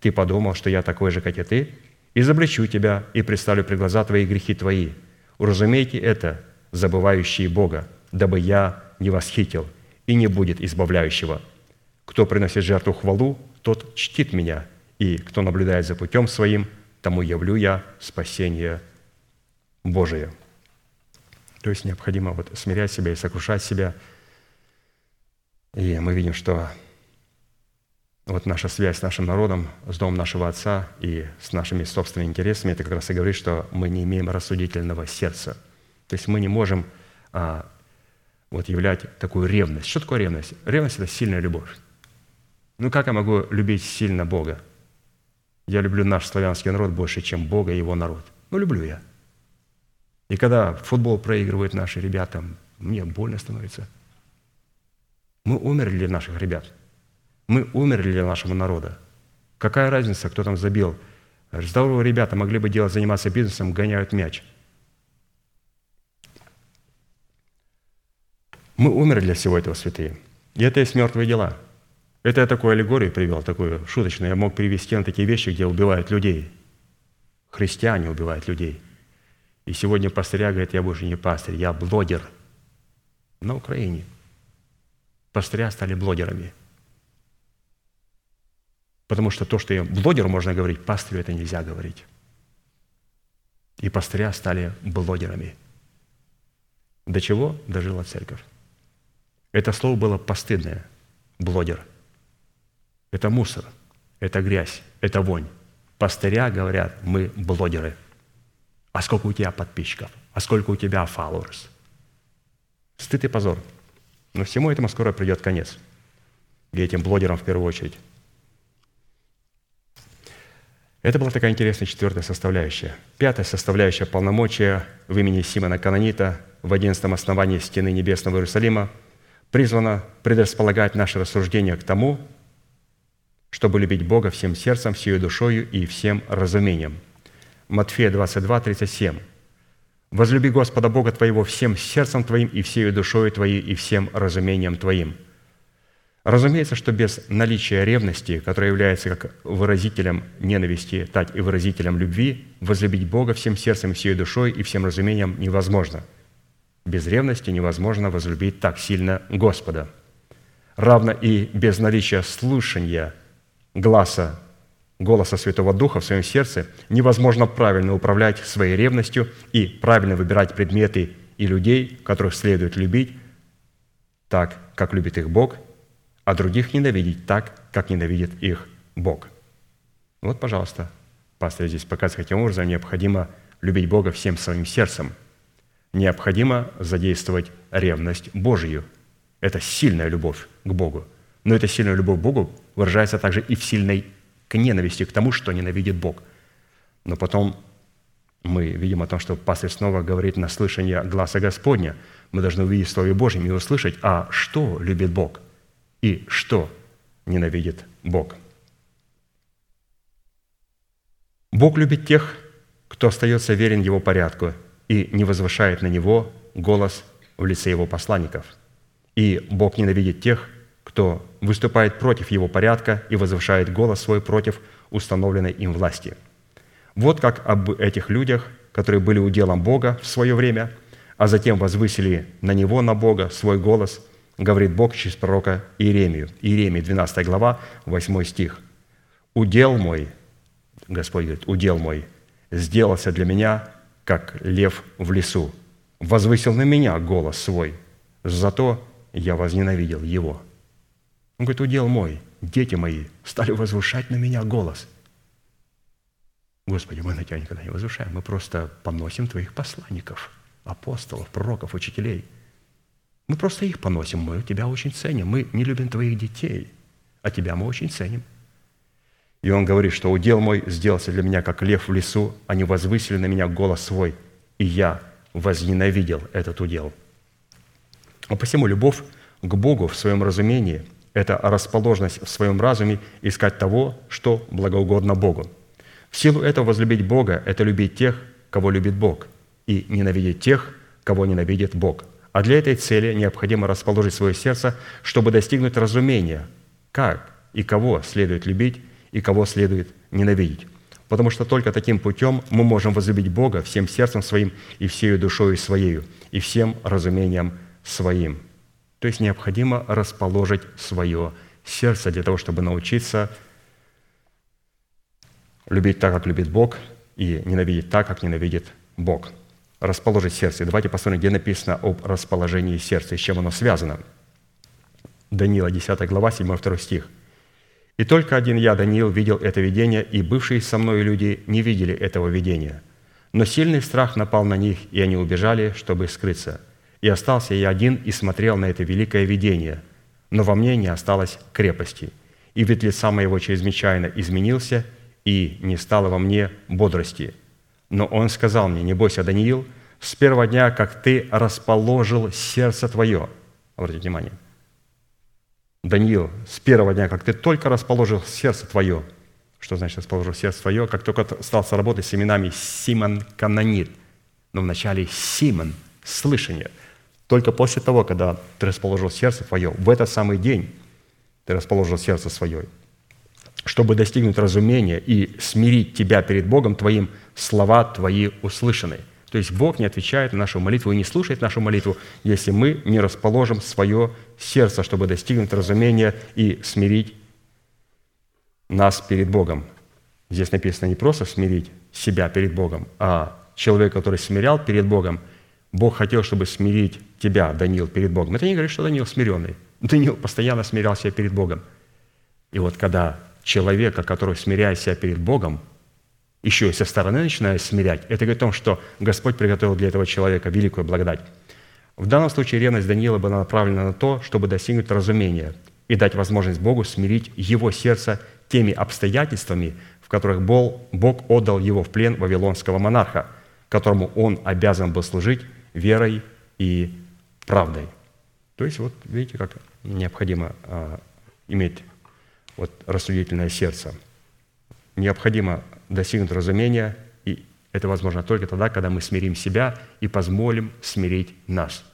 Ты подумал, что я такой же, как и ты? Изобличу тебя и представлю пред глаза твои грехи твои. Уразумейте это, забывающие Бога, дабы я не восхитил, и не будет избавляющего. Кто приносит жертву хвалу, тот чтит меня, и кто наблюдает за путем своим, тому явлю я спасение Божие». То есть необходимо вот смирять себя и сокрушать себя. И мы видим, что вот наша связь с нашим народом, с домом нашего Отца и с нашими собственными интересами, это как раз и говорит, что мы не имеем рассудительного сердца. То есть мы не можем вот являть такую ревность. Что такое ревность? Ревность – это сильная любовь. Ну как я могу любить сильно Бога? Я люблю наш славянский народ больше, чем Бога и его народ. Ну, люблю я. И когда футбол проигрывают наши ребята, мне больно становится. Мы умерли для наших ребят. Мы умерли для нашего народа. Какая разница, кто там забил? Здоровые ребята могли бы делать, заниматься бизнесом, гоняют мяч. Мы умерли для всего этого, святые. И это есть мертвые дела. Это я такую аллегорию привел, такую шуточную. Я мог перевести на такие вещи, где убивают людей. Христиане убивают людей. И сегодня пастыря говорит: я больше не пастырь, я блогер. На Украине пастыря стали блогерами. Потому что то, что блогеру можно говорить, пастырю это нельзя говорить. И пастыря стали блогерами. До чего дожила церковь? Это слово было постыдное. Блогер. Это мусор, это грязь, это вонь. Пастыря говорят: мы блогеры. А сколько у тебя подписчиков? А сколько у тебя followers? Стыд и позор. Но всему этому скоро придет конец. И этим блогерам в первую очередь. Это была такая интересная четвертая составляющая. Пятая составляющая — полномочия в имени Симона Кананита в одиннадцатом основании стены небесного Иерусалима призвана предрасполагать наше рассуждение к тому, чтобы любить Бога всем сердцем, всей душою и всем разумением. Матфея двадцать два, тридцать семь. «Возлюби Господа Бога твоего всем сердцем твоим и всей душою твоей и всем разумением твоим». Разумеется, что без наличия ревности, которая является как выразителем ненависти, так и выразителем любви, возлюбить Бога всем сердцем, всей душой и всем разумением невозможно. Без ревности невозможно возлюбить так сильно Господа. Равно и без наличия слушания гласа, голоса Святого Духа в своем сердце невозможно правильно управлять своей ревностью и правильно выбирать предметы и людей, которых следует любить так, как любит их Бог, а других ненавидеть так, как ненавидит их Бог. Вот, пожалуйста, пастор здесь показывает, каким образом необходимо любить Бога всем своим сердцем. Необходимо задействовать ревность Божию. Это сильная любовь к Богу. Но эта сильная любовь к Богу выражается также и в сильной к ненависти, к тому, что ненавидит Бог. Но потом мы видим о том, что пастырь снова говорит: на слышание гласа Господня. Мы должны увидеть в Слове Божьем и услышать, а что любит Бог и что ненавидит Бог. Бог любит тех, кто остается верен Его порядку и не возвышает на Него голос в лице Его посланников. И Бог ненавидит тех, кто выступает против Его порядка и возвышает голос свой против установленной им власти. Вот как об этих людях, которые были уделом Бога в свое время, а затем возвысили на Него, на Бога, свой голос, говорит Бог через пророка Иеремию. Иеремия, двенадцатая глава, восьмой стих. «Удел мой, Господь говорит, удел мой, сделался для меня, как лев в лесу, возвысил на меня голос свой, зато я возненавидел его». Он говорит: удел мой, дети мои стали возвышать на меня голос. Господи, мы на тебя никогда не возвышаем, мы просто поносим твоих посланников, апостолов, пророков, учителей. Мы просто их поносим, мы тебя очень ценим, мы не любим твоих детей, а тебя мы очень ценим. И он говорит, что удел мой сделался для меня, как лев в лесу, они возвысили на меня голос свой, и я возненавидел этот удел. А посему любовь к Богу в своем разумении – это расположенность в своем разуме искать того, что благоугодно Богу. В силу этого возлюбить Бога – это любить тех, кого любит Бог, и ненавидеть тех, кого ненавидит Бог. А для этой цели необходимо расположить свое сердце, чтобы достигнуть разумения, как и кого следует любить и кого следует ненавидеть. Потому что только таким путем мы можем возлюбить Бога всем сердцем своим и всею душою своею, и всем разумением своим. То есть необходимо расположить свое сердце для того, чтобы научиться любить так, как любит Бог, и ненавидеть так, как ненавидит Бог. Расположить сердце. Давайте посмотрим, где написано об расположении сердца и с чем оно связано. Даниила, десятая глава, седьмой-второй стих. «И только один я, Даниил, видел это видение, и бывшие со мной люди не видели этого видения. Но сильный страх напал на них, и они убежали, чтобы скрыться. И остался я один и смотрел на это великое видение, но во мне не осталось крепости. И вид лица моего чрезвычайно изменился, и не стало во мне бодрости. Но он сказал мне, не бойся, Даниил, с первого дня, как ты расположил сердце твое». Обратите внимание. Даниил, с первого дня, как ты только расположил сердце твое. Что значит расположил сердце твое? Как только стал работать с именами Симон Кананит. Но вначале Симон, слышание. Только после того, когда ты расположил сердце твое, в этот самый день ты расположил сердце свое, чтобы достигнуть разумения и смирить тебя перед Богом твоим, слова твои услышаны. То есть Бог не отвечает на нашу молитву и не слушает нашу молитву, если мы не расположим свое сердце, чтобы достигнуть разумения и смирить нас перед Богом. Здесь написано не просто смирить себя перед Богом, а человек, который смирял перед Богом, Бог хотел, чтобы смирить тебя, Даниил, перед Богом. Это не говорит, что Даниил смиренный. Даниил постоянно смирял себя перед Богом. И вот когда человека, который смиряет себя перед Богом, еще и со стороны начинает смирять, это говорит о том, что Господь приготовил для этого человека великую благодать. В данном случае ревность Даниила была направлена на то, чтобы достигнуть разумения и дать возможность Богу смирить его сердце теми обстоятельствами, в которых Бог отдал его в плен вавилонского монарха, которому он обязан был служить верой и правдой. То есть, вот видите, как необходимо а, иметь вот, рассудительное сердце. Необходимо достигнуть разумения, и это возможно только тогда, когда мы смирим себя и позволим смирить нас.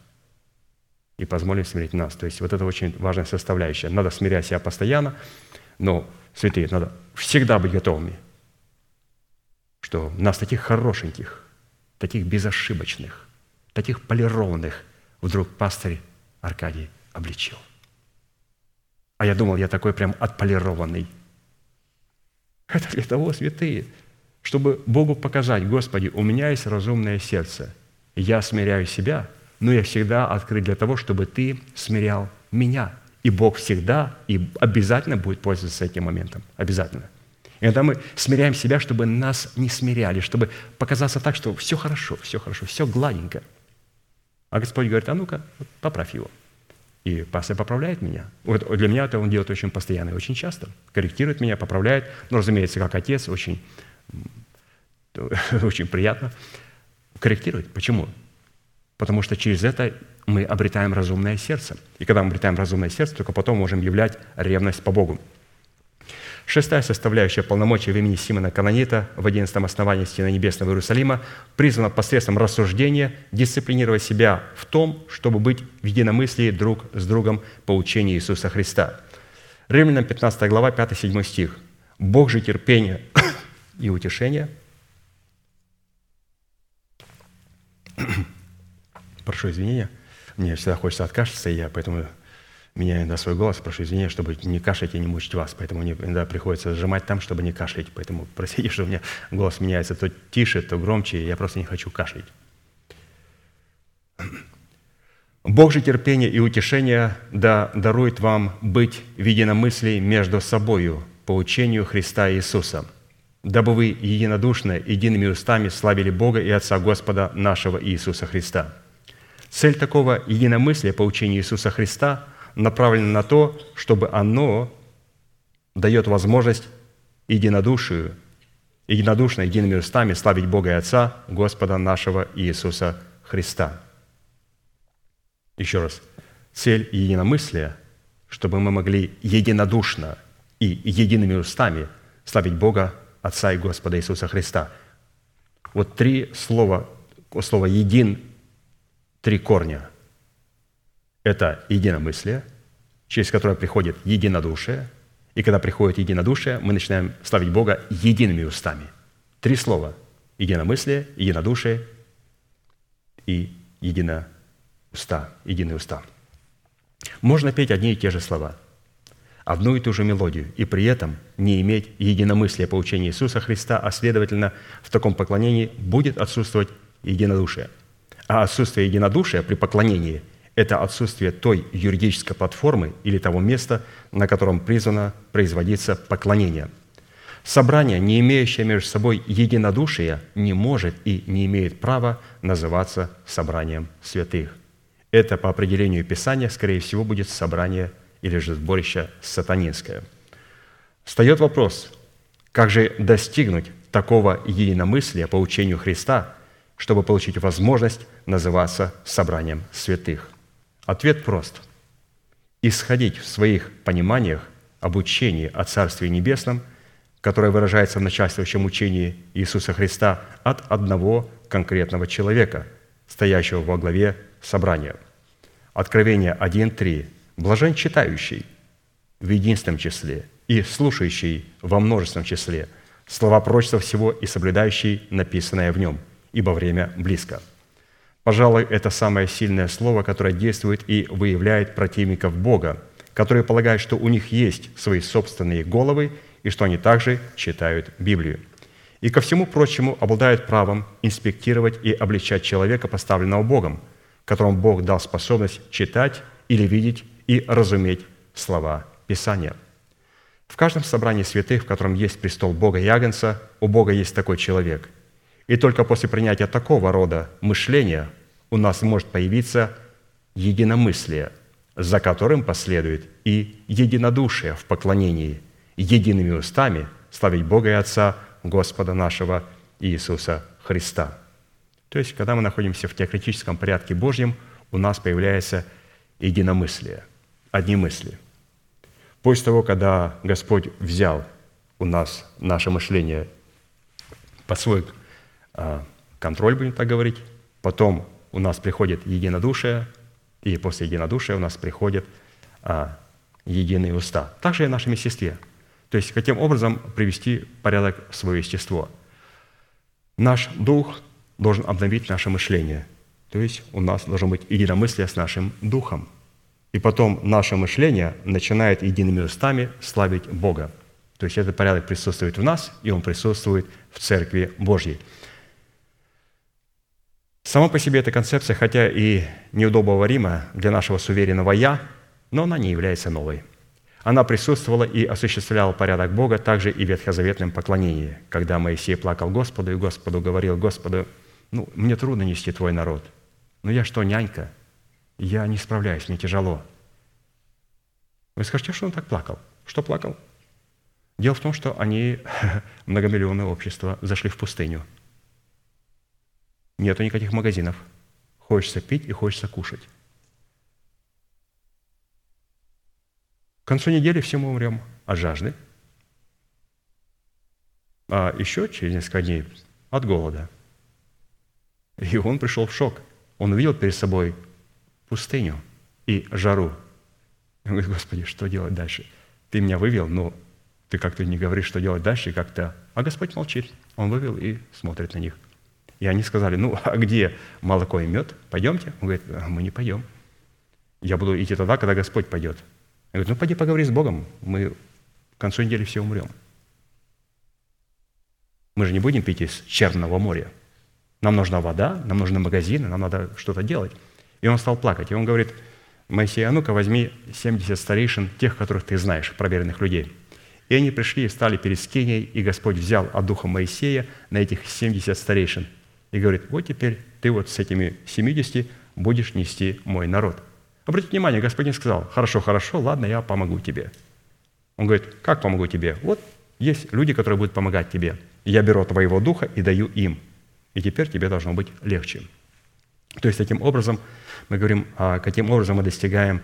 И позволим смирить нас. То есть, вот это очень важная составляющая. Надо смирять себя постоянно, но, святые, надо всегда быть готовыми, что нас таких хорошеньких, таких безошибочных, таких полированных вдруг пастырь Аркадий обличил. А я думал, я такой прям отполированный. Это для того, святые, чтобы Богу показать, Господи, у меня есть разумное сердце, я смиряю себя, но я всегда открыт для того, чтобы Ты смирял меня. И Бог всегда и обязательно будет пользоваться этим моментом. Обязательно. И когда мы смиряем себя, чтобы нас не смиряли, чтобы показаться так, что все хорошо, все хорошо, все гладенько. А Господь говорит, а ну-ка, вот, поправь его. И пастырь поправляет меня. Вот для меня это он делает очень постоянно и очень часто. Корректирует меня, поправляет. Ну, разумеется, как отец, очень, очень приятно. Корректирует. Почему? Потому что через это мы обретаем разумное сердце. И когда мы обретаем разумное сердце, только потом можем являть ревность по Богу. Шестая составляющая полномочий в имени Симона Кананита в одиннадцатом основании Стены Небесного Иерусалима призвана посредством рассуждения дисциплинировать себя в том, чтобы быть в единомыслии друг с другом по учению Иисуса Христа. Римлянам пятнадцатая глава, пятый-седьмой стих. «Бог же терпение и утешение». Прошу извинения, мне всегда хочется откашляться, и я поэтому... Меня иногда свой голос, прошу извинения, чтобы не кашлять и не мучить вас. Поэтому мне иногда приходится сжимать там, чтобы не кашлять. Поэтому простите, что у меня голос меняется то тише, то громче, и я просто не хочу кашлять. «Бог же терпения и утешения да дарует вам быть в единомыслии между собою по учению Христа Иисуса, дабы вы единодушно, едиными устами славили Бога и Отца Господа нашего Иисуса Христа». Цель такого единомыслия по учению Иисуса Христа направлена на то, чтобы оно дает возможность единодушию, единодушно, едиными устами славить Бога и Отца, Господа нашего Иисуса Христа. Еще раз. Цель единомыслия, чтобы мы могли единодушно и едиными устами славить Бога, Отца и Господа Иисуса Христа. Вот три слова, слово «един», три корня. Это единомыслие, через которое приходит единодушие, и когда приходит единодушие, мы начинаем славить Бога едиными устами. Три слова – единомыслие, единодушие и едино уста, единые уста. Можно петь одни и те же слова, одну и ту же мелодию, и при этом не иметь единомыслия по учению Иисуса Христа, а, следовательно, в таком поклонении будет отсутствовать единодушие. А отсутствие единодушия при поклонении – это отсутствие той юридической платформы или того места, на котором призвано производиться поклонение. Собрание, не имеющее между собой единодушия, не может и не имеет права называться собранием святых. Это по определению Писания, скорее всего, будет собрание или же сборище сатанинское. Встает вопрос, как же достигнуть такого единомыслия по учению Христа, чтобы получить возможность называться собранием святых? Ответ прост. Исходить в своих пониманиях об учении о Царстве Небесном, которое выражается в начальствующем учении Иисуса Христа, от одного конкретного человека, стоящего во главе собрания. Откровение один три. «Блажен читающий в единственном числе и слушающий во множественном числе слова пророчества всего и соблюдающий написанное в нем, ибо время близко». Пожалуй, это самое сильное слово, которое действует и выявляет противников Бога, которые полагают, что у них есть свои собственные головы и что они также читают Библию. И ко всему прочему обладают правом инспектировать и обличать человека, поставленного Богом, которому Бог дал способность читать или видеть и разуметь слова Писания. В каждом собрании святых, в котором есть престол Бога и Агнца, у Бога есть такой человек. И только после принятия такого рода мышления у нас может появиться единомыслие, за которым последует и единодушие в поклонении, едиными устами славить Бога и Отца, Господа нашего Иисуса Христа. То есть, когда мы находимся в теократическом порядке Божьем, у нас появляется единомыслие, одни мысли. После того, когда Господь взял у нас наше мышление под свой контроль, будем так говорить, потом у нас приходит единодушие, и после единодушия у нас приходят а, единые уста. Также и в нашем естестве. То есть, каким образом привести в порядок свое естество? Наш дух должен обновить наше мышление. То есть у нас должно быть единомыслие с нашим духом. И потом наше мышление начинает едиными устами славить Бога. То есть этот порядок присутствует в нас, и он присутствует в Церкви Божьей. Сама по себе эта концепция, хотя и неудобоварима для нашего суверенного «я», но она не является новой. Она присутствовала и осуществляла порядок Бога также и в ветхозаветном поклонении, когда Моисей плакал Господу, и Господу говорил: «Господу, ну, мне трудно нести Твой народ. Но я что, нянька? Я не справляюсь, мне тяжело». Вы скажете, что он так плакал? Что плакал? Дело в том, что они, многомиллионное общество, зашли в пустыню. Нету никаких магазинов. Хочется пить и хочется кушать. К концу недели все мы умрем от жажды, а еще через несколько дней от голода. И он пришел в шок. Он увидел перед собой пустыню и жару. Он говорит: «Господи, что делать дальше? Ты меня вывел, но ты как-то не говоришь, что делать дальше, как-то...» А Господь молчит. Он вывел и смотрит на них. И они сказали: «Ну, а где молоко и мед? Пойдемте?» Он говорит: «А мы не пойдем. Я буду идти тогда, когда Господь пойдет». Он говорит: «Ну, пойди поговори с Богом, мы к концу недели все умрем. Мы же не будем пить из Черного моря. Нам нужна вода, нам нужны магазины, нам надо что-то делать». И он стал плакать. И он говорит: «Моисей, а ну-ка возьми семьдесят старейшин, тех, которых ты знаешь, проверенных людей». И они пришли и встали перед скинией, и Господь взял от духа Моисея на этих семьдесят старейшин. И говорит: «Вот теперь ты вот с этими семьюдесятью будешь нести мой народ». Обратите внимание, Господин сказал: «Хорошо, хорошо, ладно, я помогу тебе». Он говорит: «Как помогу тебе? Вот есть люди, которые будут помогать тебе. Я беру твоего духа и даю им. И теперь тебе должно быть легче». То есть таким образом мы говорим, каким образом мы достигаем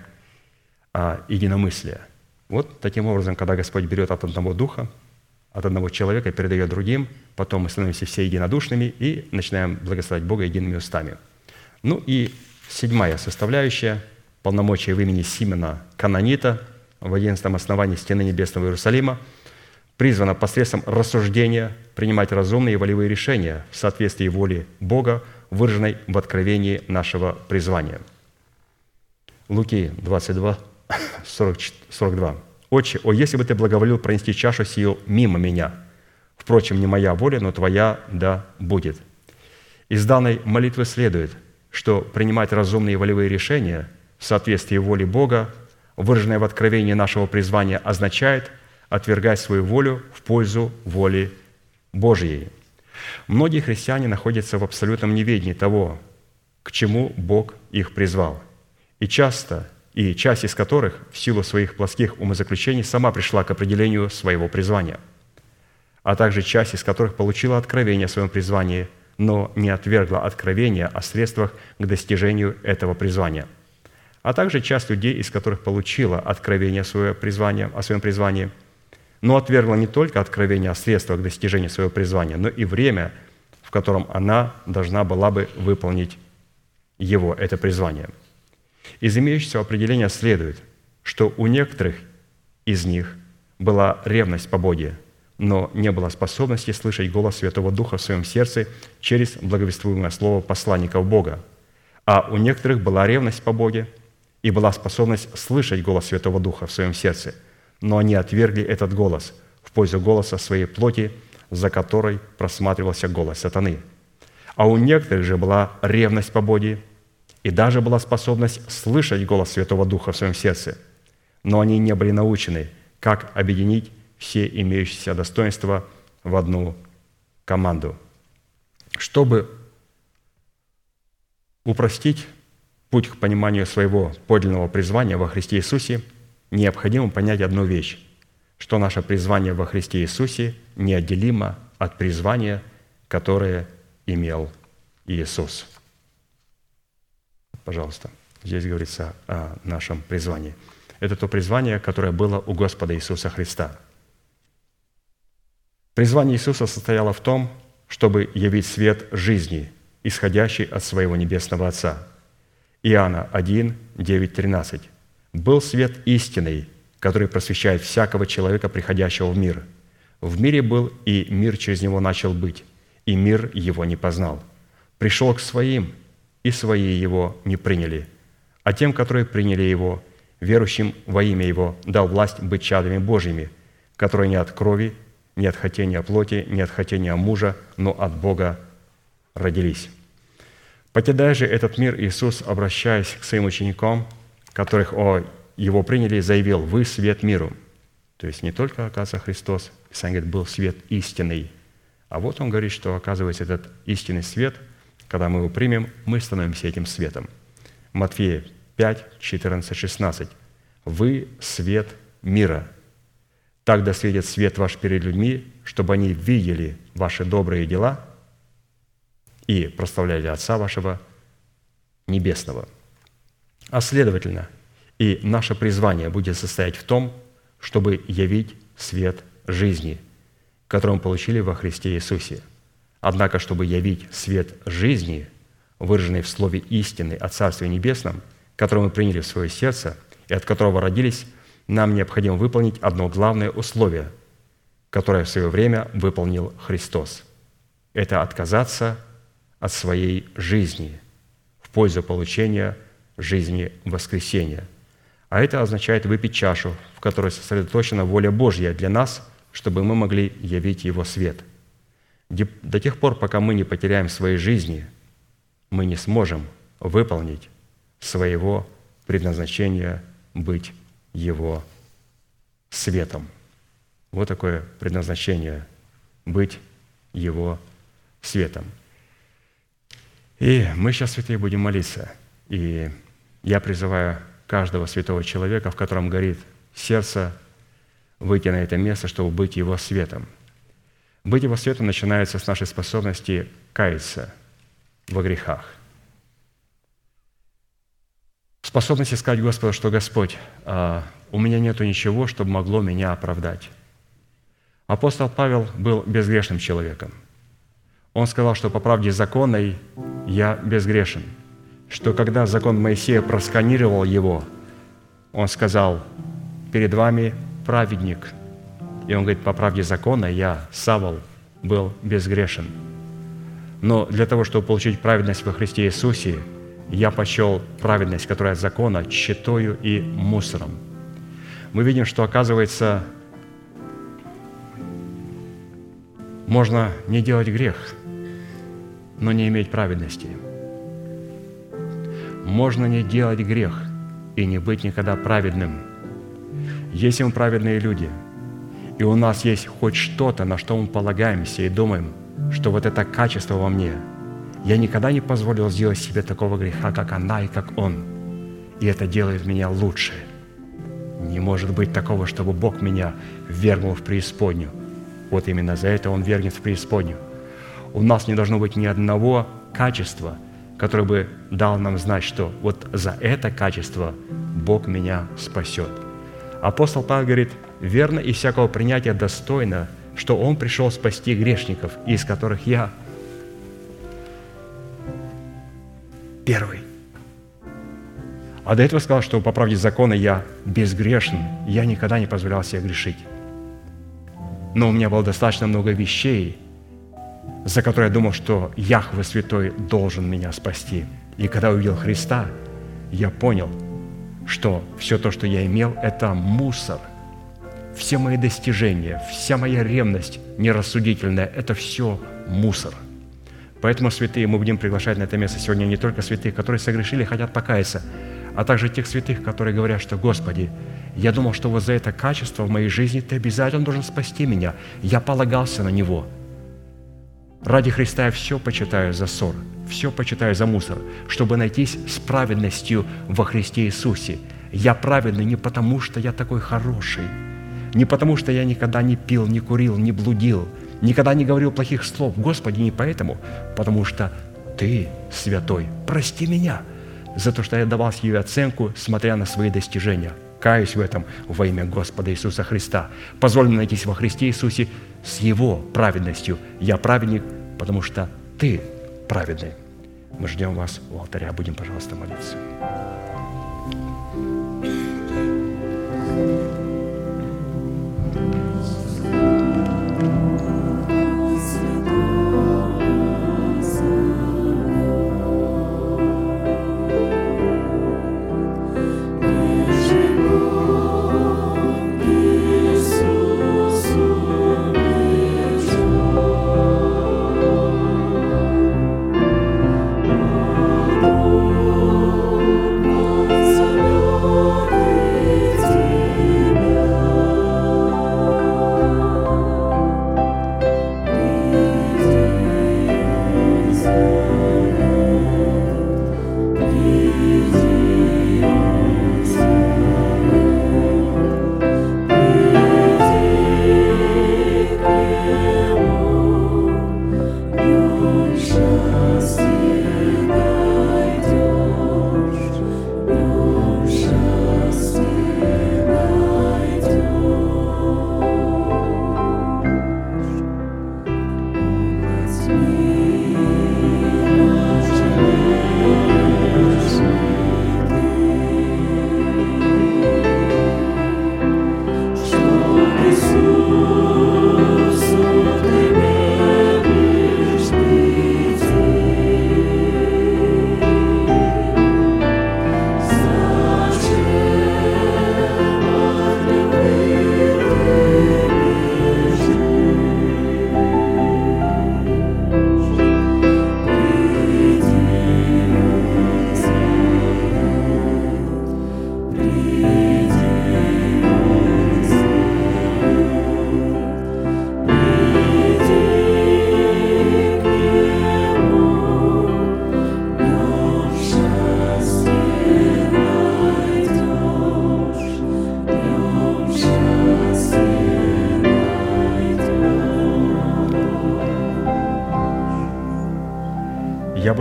единомыслия. Вот таким образом, когда Господь берет от одного духа, от одного человека, передает другим, потом мы становимся все единодушными и начинаем благословлять Бога едиными устами. Ну и седьмая составляющая – полномочия в имени Симона Кананита в одиннадцатом основании стены Небесного Иерусалима призвана посредством рассуждения принимать разумные и волевые решения в соответствии воле Бога, выраженной в откровении нашего призвания. Луки двадцать два, сорок два. «Отче, о, если бы ты благоволил пронести чашу сию мимо меня! Впрочем, не моя воля, но твоя да будет». Из данной молитвы следует, что принимать разумные и волевые решения в соответствии воле Бога, выраженное в откровении нашего призвания, означает отвергать свою волю в пользу воли Божьей. Многие христиане находятся в абсолютном неведении того, к чему Бог их призвал, и часто и часть из которых в силу своих плоских умозаключений сама пришла к определению своего призвания, а также часть из которых получила откровение о своем призвании, но не отвергла откровение о средствах к достижению этого призвания, а также часть людей, из которых получила откровение о своем призвании, о своем призвании, но отвергла не только откровение о средствах к достижению своего призвания, но и время, в котором она должна была бы выполнить его, это призвание. Из имеющегося определения следует, что у некоторых из них была ревность по Боге, но не было способности слышать голос Святого Духа в своем сердце через благовествуемое слово посланников Бога. А у некоторых была ревность по Боге и была способность слышать голос Святого Духа в своем сердце, но они отвергли этот голос в пользу голоса своей плоти, за которой просматривался голос сатаны. А у некоторых же была ревность по Боге, и даже была способность слышать голос Святого Духа в своем сердце, но они не были научены, как объединить все имеющиеся достоинства в одну команду. Чтобы упростить путь к пониманию своего подлинного призвания во Христе Иисусе, необходимо понять одну вещь, что наше призвание во Христе Иисусе неотделимо от призвания, которое имел Иисус. Пожалуйста, здесь говорится о нашем призвании. Это то призвание, которое было у Господа Иисуса Христа. Призвание Иисуса состояло в том, чтобы явить свет жизни, исходящий от своего Небесного Отца. Иоанна один, девять, тринадцать. «Был свет истинный, который просвещает всякого человека, приходящего в мир. В мире был, и мир через него начал быть, и мир его не познал. Пришел к своим, и свои его не приняли. А тем, которые приняли его, верующим во имя его, дал власть быть чадами Божьими, которые не от крови, не от хотения плоти, не от хотения мужа, но от Бога родились». Покидая же этот мир, Иисус, обращаясь к своим ученикам, которых о, его приняли, заявил: «Вы свет миру». То есть не только, оказывается, Христос, Писание говорит, был свет истинный. А вот он говорит, что, оказывается, этот истинный свет – когда мы его примем, мы становимся этим светом. Матфея пять, четырнадцать, шестнадцать. «Вы – свет мира. Так да светит свет ваш перед людьми, чтобы они видели ваши добрые дела и прославляли Отца вашего Небесного». А следовательно, и наше призвание будет состоять в том, чтобы явить свет жизни, который мы получили во Христе Иисусе. Однако, чтобы явить свет жизни, выраженный в слове истины о Царстве Небесном, которое мы приняли в свое сердце и от которого родились, нам необходимо выполнить одно главное условие, которое в свое время выполнил Христос. Это отказаться от своей жизни в пользу получения жизни воскресения. А это означает выпить чашу, в которой сосредоточена воля Божья для нас, чтобы мы могли явить Его свет. До тех пор, пока мы не потеряем своей жизни, мы не сможем выполнить своего предназначения быть Его светом. Вот такое предназначение – быть Его светом. И мы сейчас, святые, будем молиться, И я призываю каждого святого человека, в котором горит сердце, выйти на это место, чтобы быть его светом. Быть его светом начинается с нашей способности каяться во грехах. Способность искать Господа, что «Господь, у меня нету ничего, что могло меня оправдать». Апостол Павел был безгрешным человеком. Он сказал, что по правде законной я безгрешен, что когда закон Моисея просканировал его, он сказал: «Перед вами праведник». И он говорит: «По правде закона я, Савол, был безгрешен. Но для того, чтобы получить праведность во Христе Иисусе, я почел праведность, которая от закона, тщетою и мусором». Мы видим, что, оказывается, можно не делать грех, но не иметь праведности. Можно не делать грех и не быть никогда праведным. Если мы праведные люди, и у нас есть хоть что-то, на что мы полагаемся и думаем, что вот это качество во мне, я никогда не позволил сделать себе такого греха, как она и как он, и это делает меня лучше. Не может быть такого, чтобы Бог меня ввергнул в преисподнюю. Вот именно за это Он вергнет в преисподнюю. У нас не должно быть ни одного качества, которое бы дал нам знать, что вот за это качество Бог меня спасет. Апостол Павел говорит: «Верно и всякого принятия достойно, что Он пришел спасти грешников, из которых я первый». А до этого сказал, что по правде закона я безгрешен, я никогда не позволял себе грешить. Но у меня было достаточно много вещей, за которые я думал, что Яхве Святой должен меня спасти. И когда увидел Христа, я понял, что все то, что я имел, это мусор. Все мои достижения, вся моя ревность нерассудительная – это все мусор. Поэтому, святые, мы будем приглашать на это место сегодня не только святых, которые согрешили и хотят покаяться, а также тех святых, которые говорят, что «Господи, я думал, что вот за это качество в моей жизни Ты обязательно должен спасти меня. Я полагался на него. Ради Христа я все почитаю за ссор, все почитаю за мусор, чтобы найтись с праведностью во Христе Иисусе. Я праведный не потому, что я такой хороший, не потому, что я никогда не пил, не курил, не блудил, никогда не говорил плохих слов. Господи, не поэтому, потому что Ты святой. Прости меня за то, что я давал себе оценку, смотря на свои достижения. Каюсь в этом во имя Господа Иисуса Христа. Позволь мне найтись во Христе Иисусе с Его праведностью. Я праведник, потому что Ты праведный». Мы ждем вас у алтаря. Будем, пожалуйста, молиться. Thank you.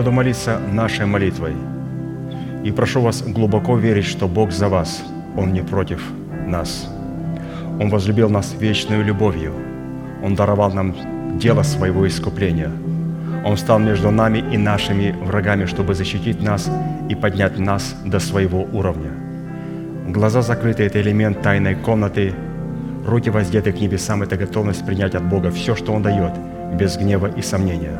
буду молиться нашей молитвой. И прошу вас глубоко верить, что Бог за вас, Он не против нас. Он возлюбил нас вечную любовью. Он даровал нам дело своего искупления. Он встал между нами и нашими врагами, чтобы защитить нас и поднять нас до своего уровня. Глаза закрыты – это элемент тайной комнаты. Руки воздеты к небесам – это готовность принять от Бога все, что Он дает, без гнева и сомнения.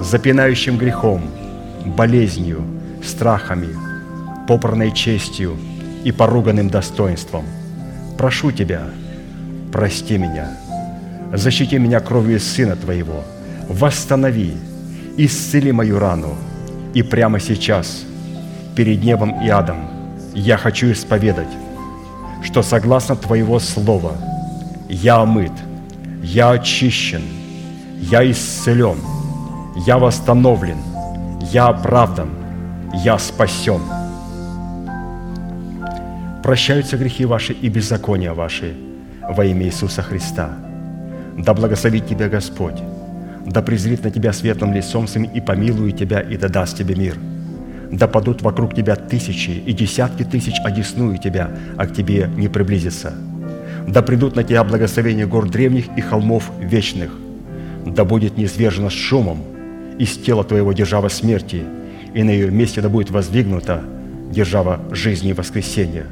запинающим грехом, болезнью, страхами, попранной честью и поруганным достоинством. Прошу Тебя, прости меня, защити меня кровью Сына Твоего, восстанови, исцели мою рану. И прямо сейчас, перед небом и адом, я хочу исповедать, что согласно Твоего Слова я омыт, я очищен, я исцелен, я восстановлен, я оправдан, я спасен. Прощаются грехи ваши и беззакония ваши во имя Иисуса Христа. Да благословит тебя Господь, да презрит на тебя светлым лицом своим и помилует тебя, и да даст тебе мир. Да падут вокруг тебя тысячи и десятки тысяч, одесную тебя, а к тебе не приблизится. Да придут на тебя благословения гор древних и холмов вечных. Да будет низвержено с шумом из тела твоего держава смерти, и на ее месте да будет воздвигнута держава жизни и воскресения.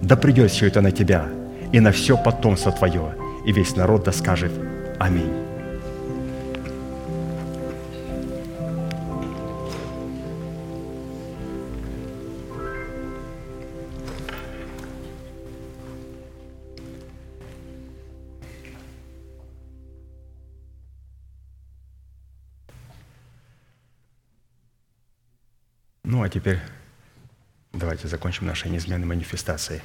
Да придет все это на тебя и на все потомство твое, и весь народ да скажет «Аминь». Ну, а теперь давайте закончим нашей неизменной манифестацией.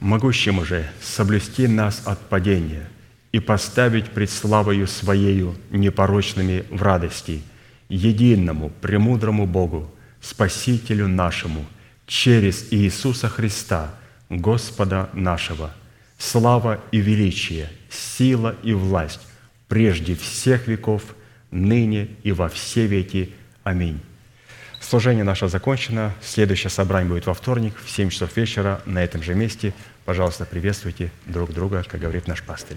«Могущим уже соблюсти нас от падения и поставить пред славою Своею непорочными в радости, единому, премудрому Богу, Спасителю нашему, через Иисуса Христа, Господа нашего, слава и величие, сила и власть, прежде всех веков, ныне и во все веки. Аминь». Служение наше закончено. Следующее собрание будет во вторник в семь часов вечера на этом же месте. Пожалуйста, приветствуйте друг друга, как говорит наш пастырь.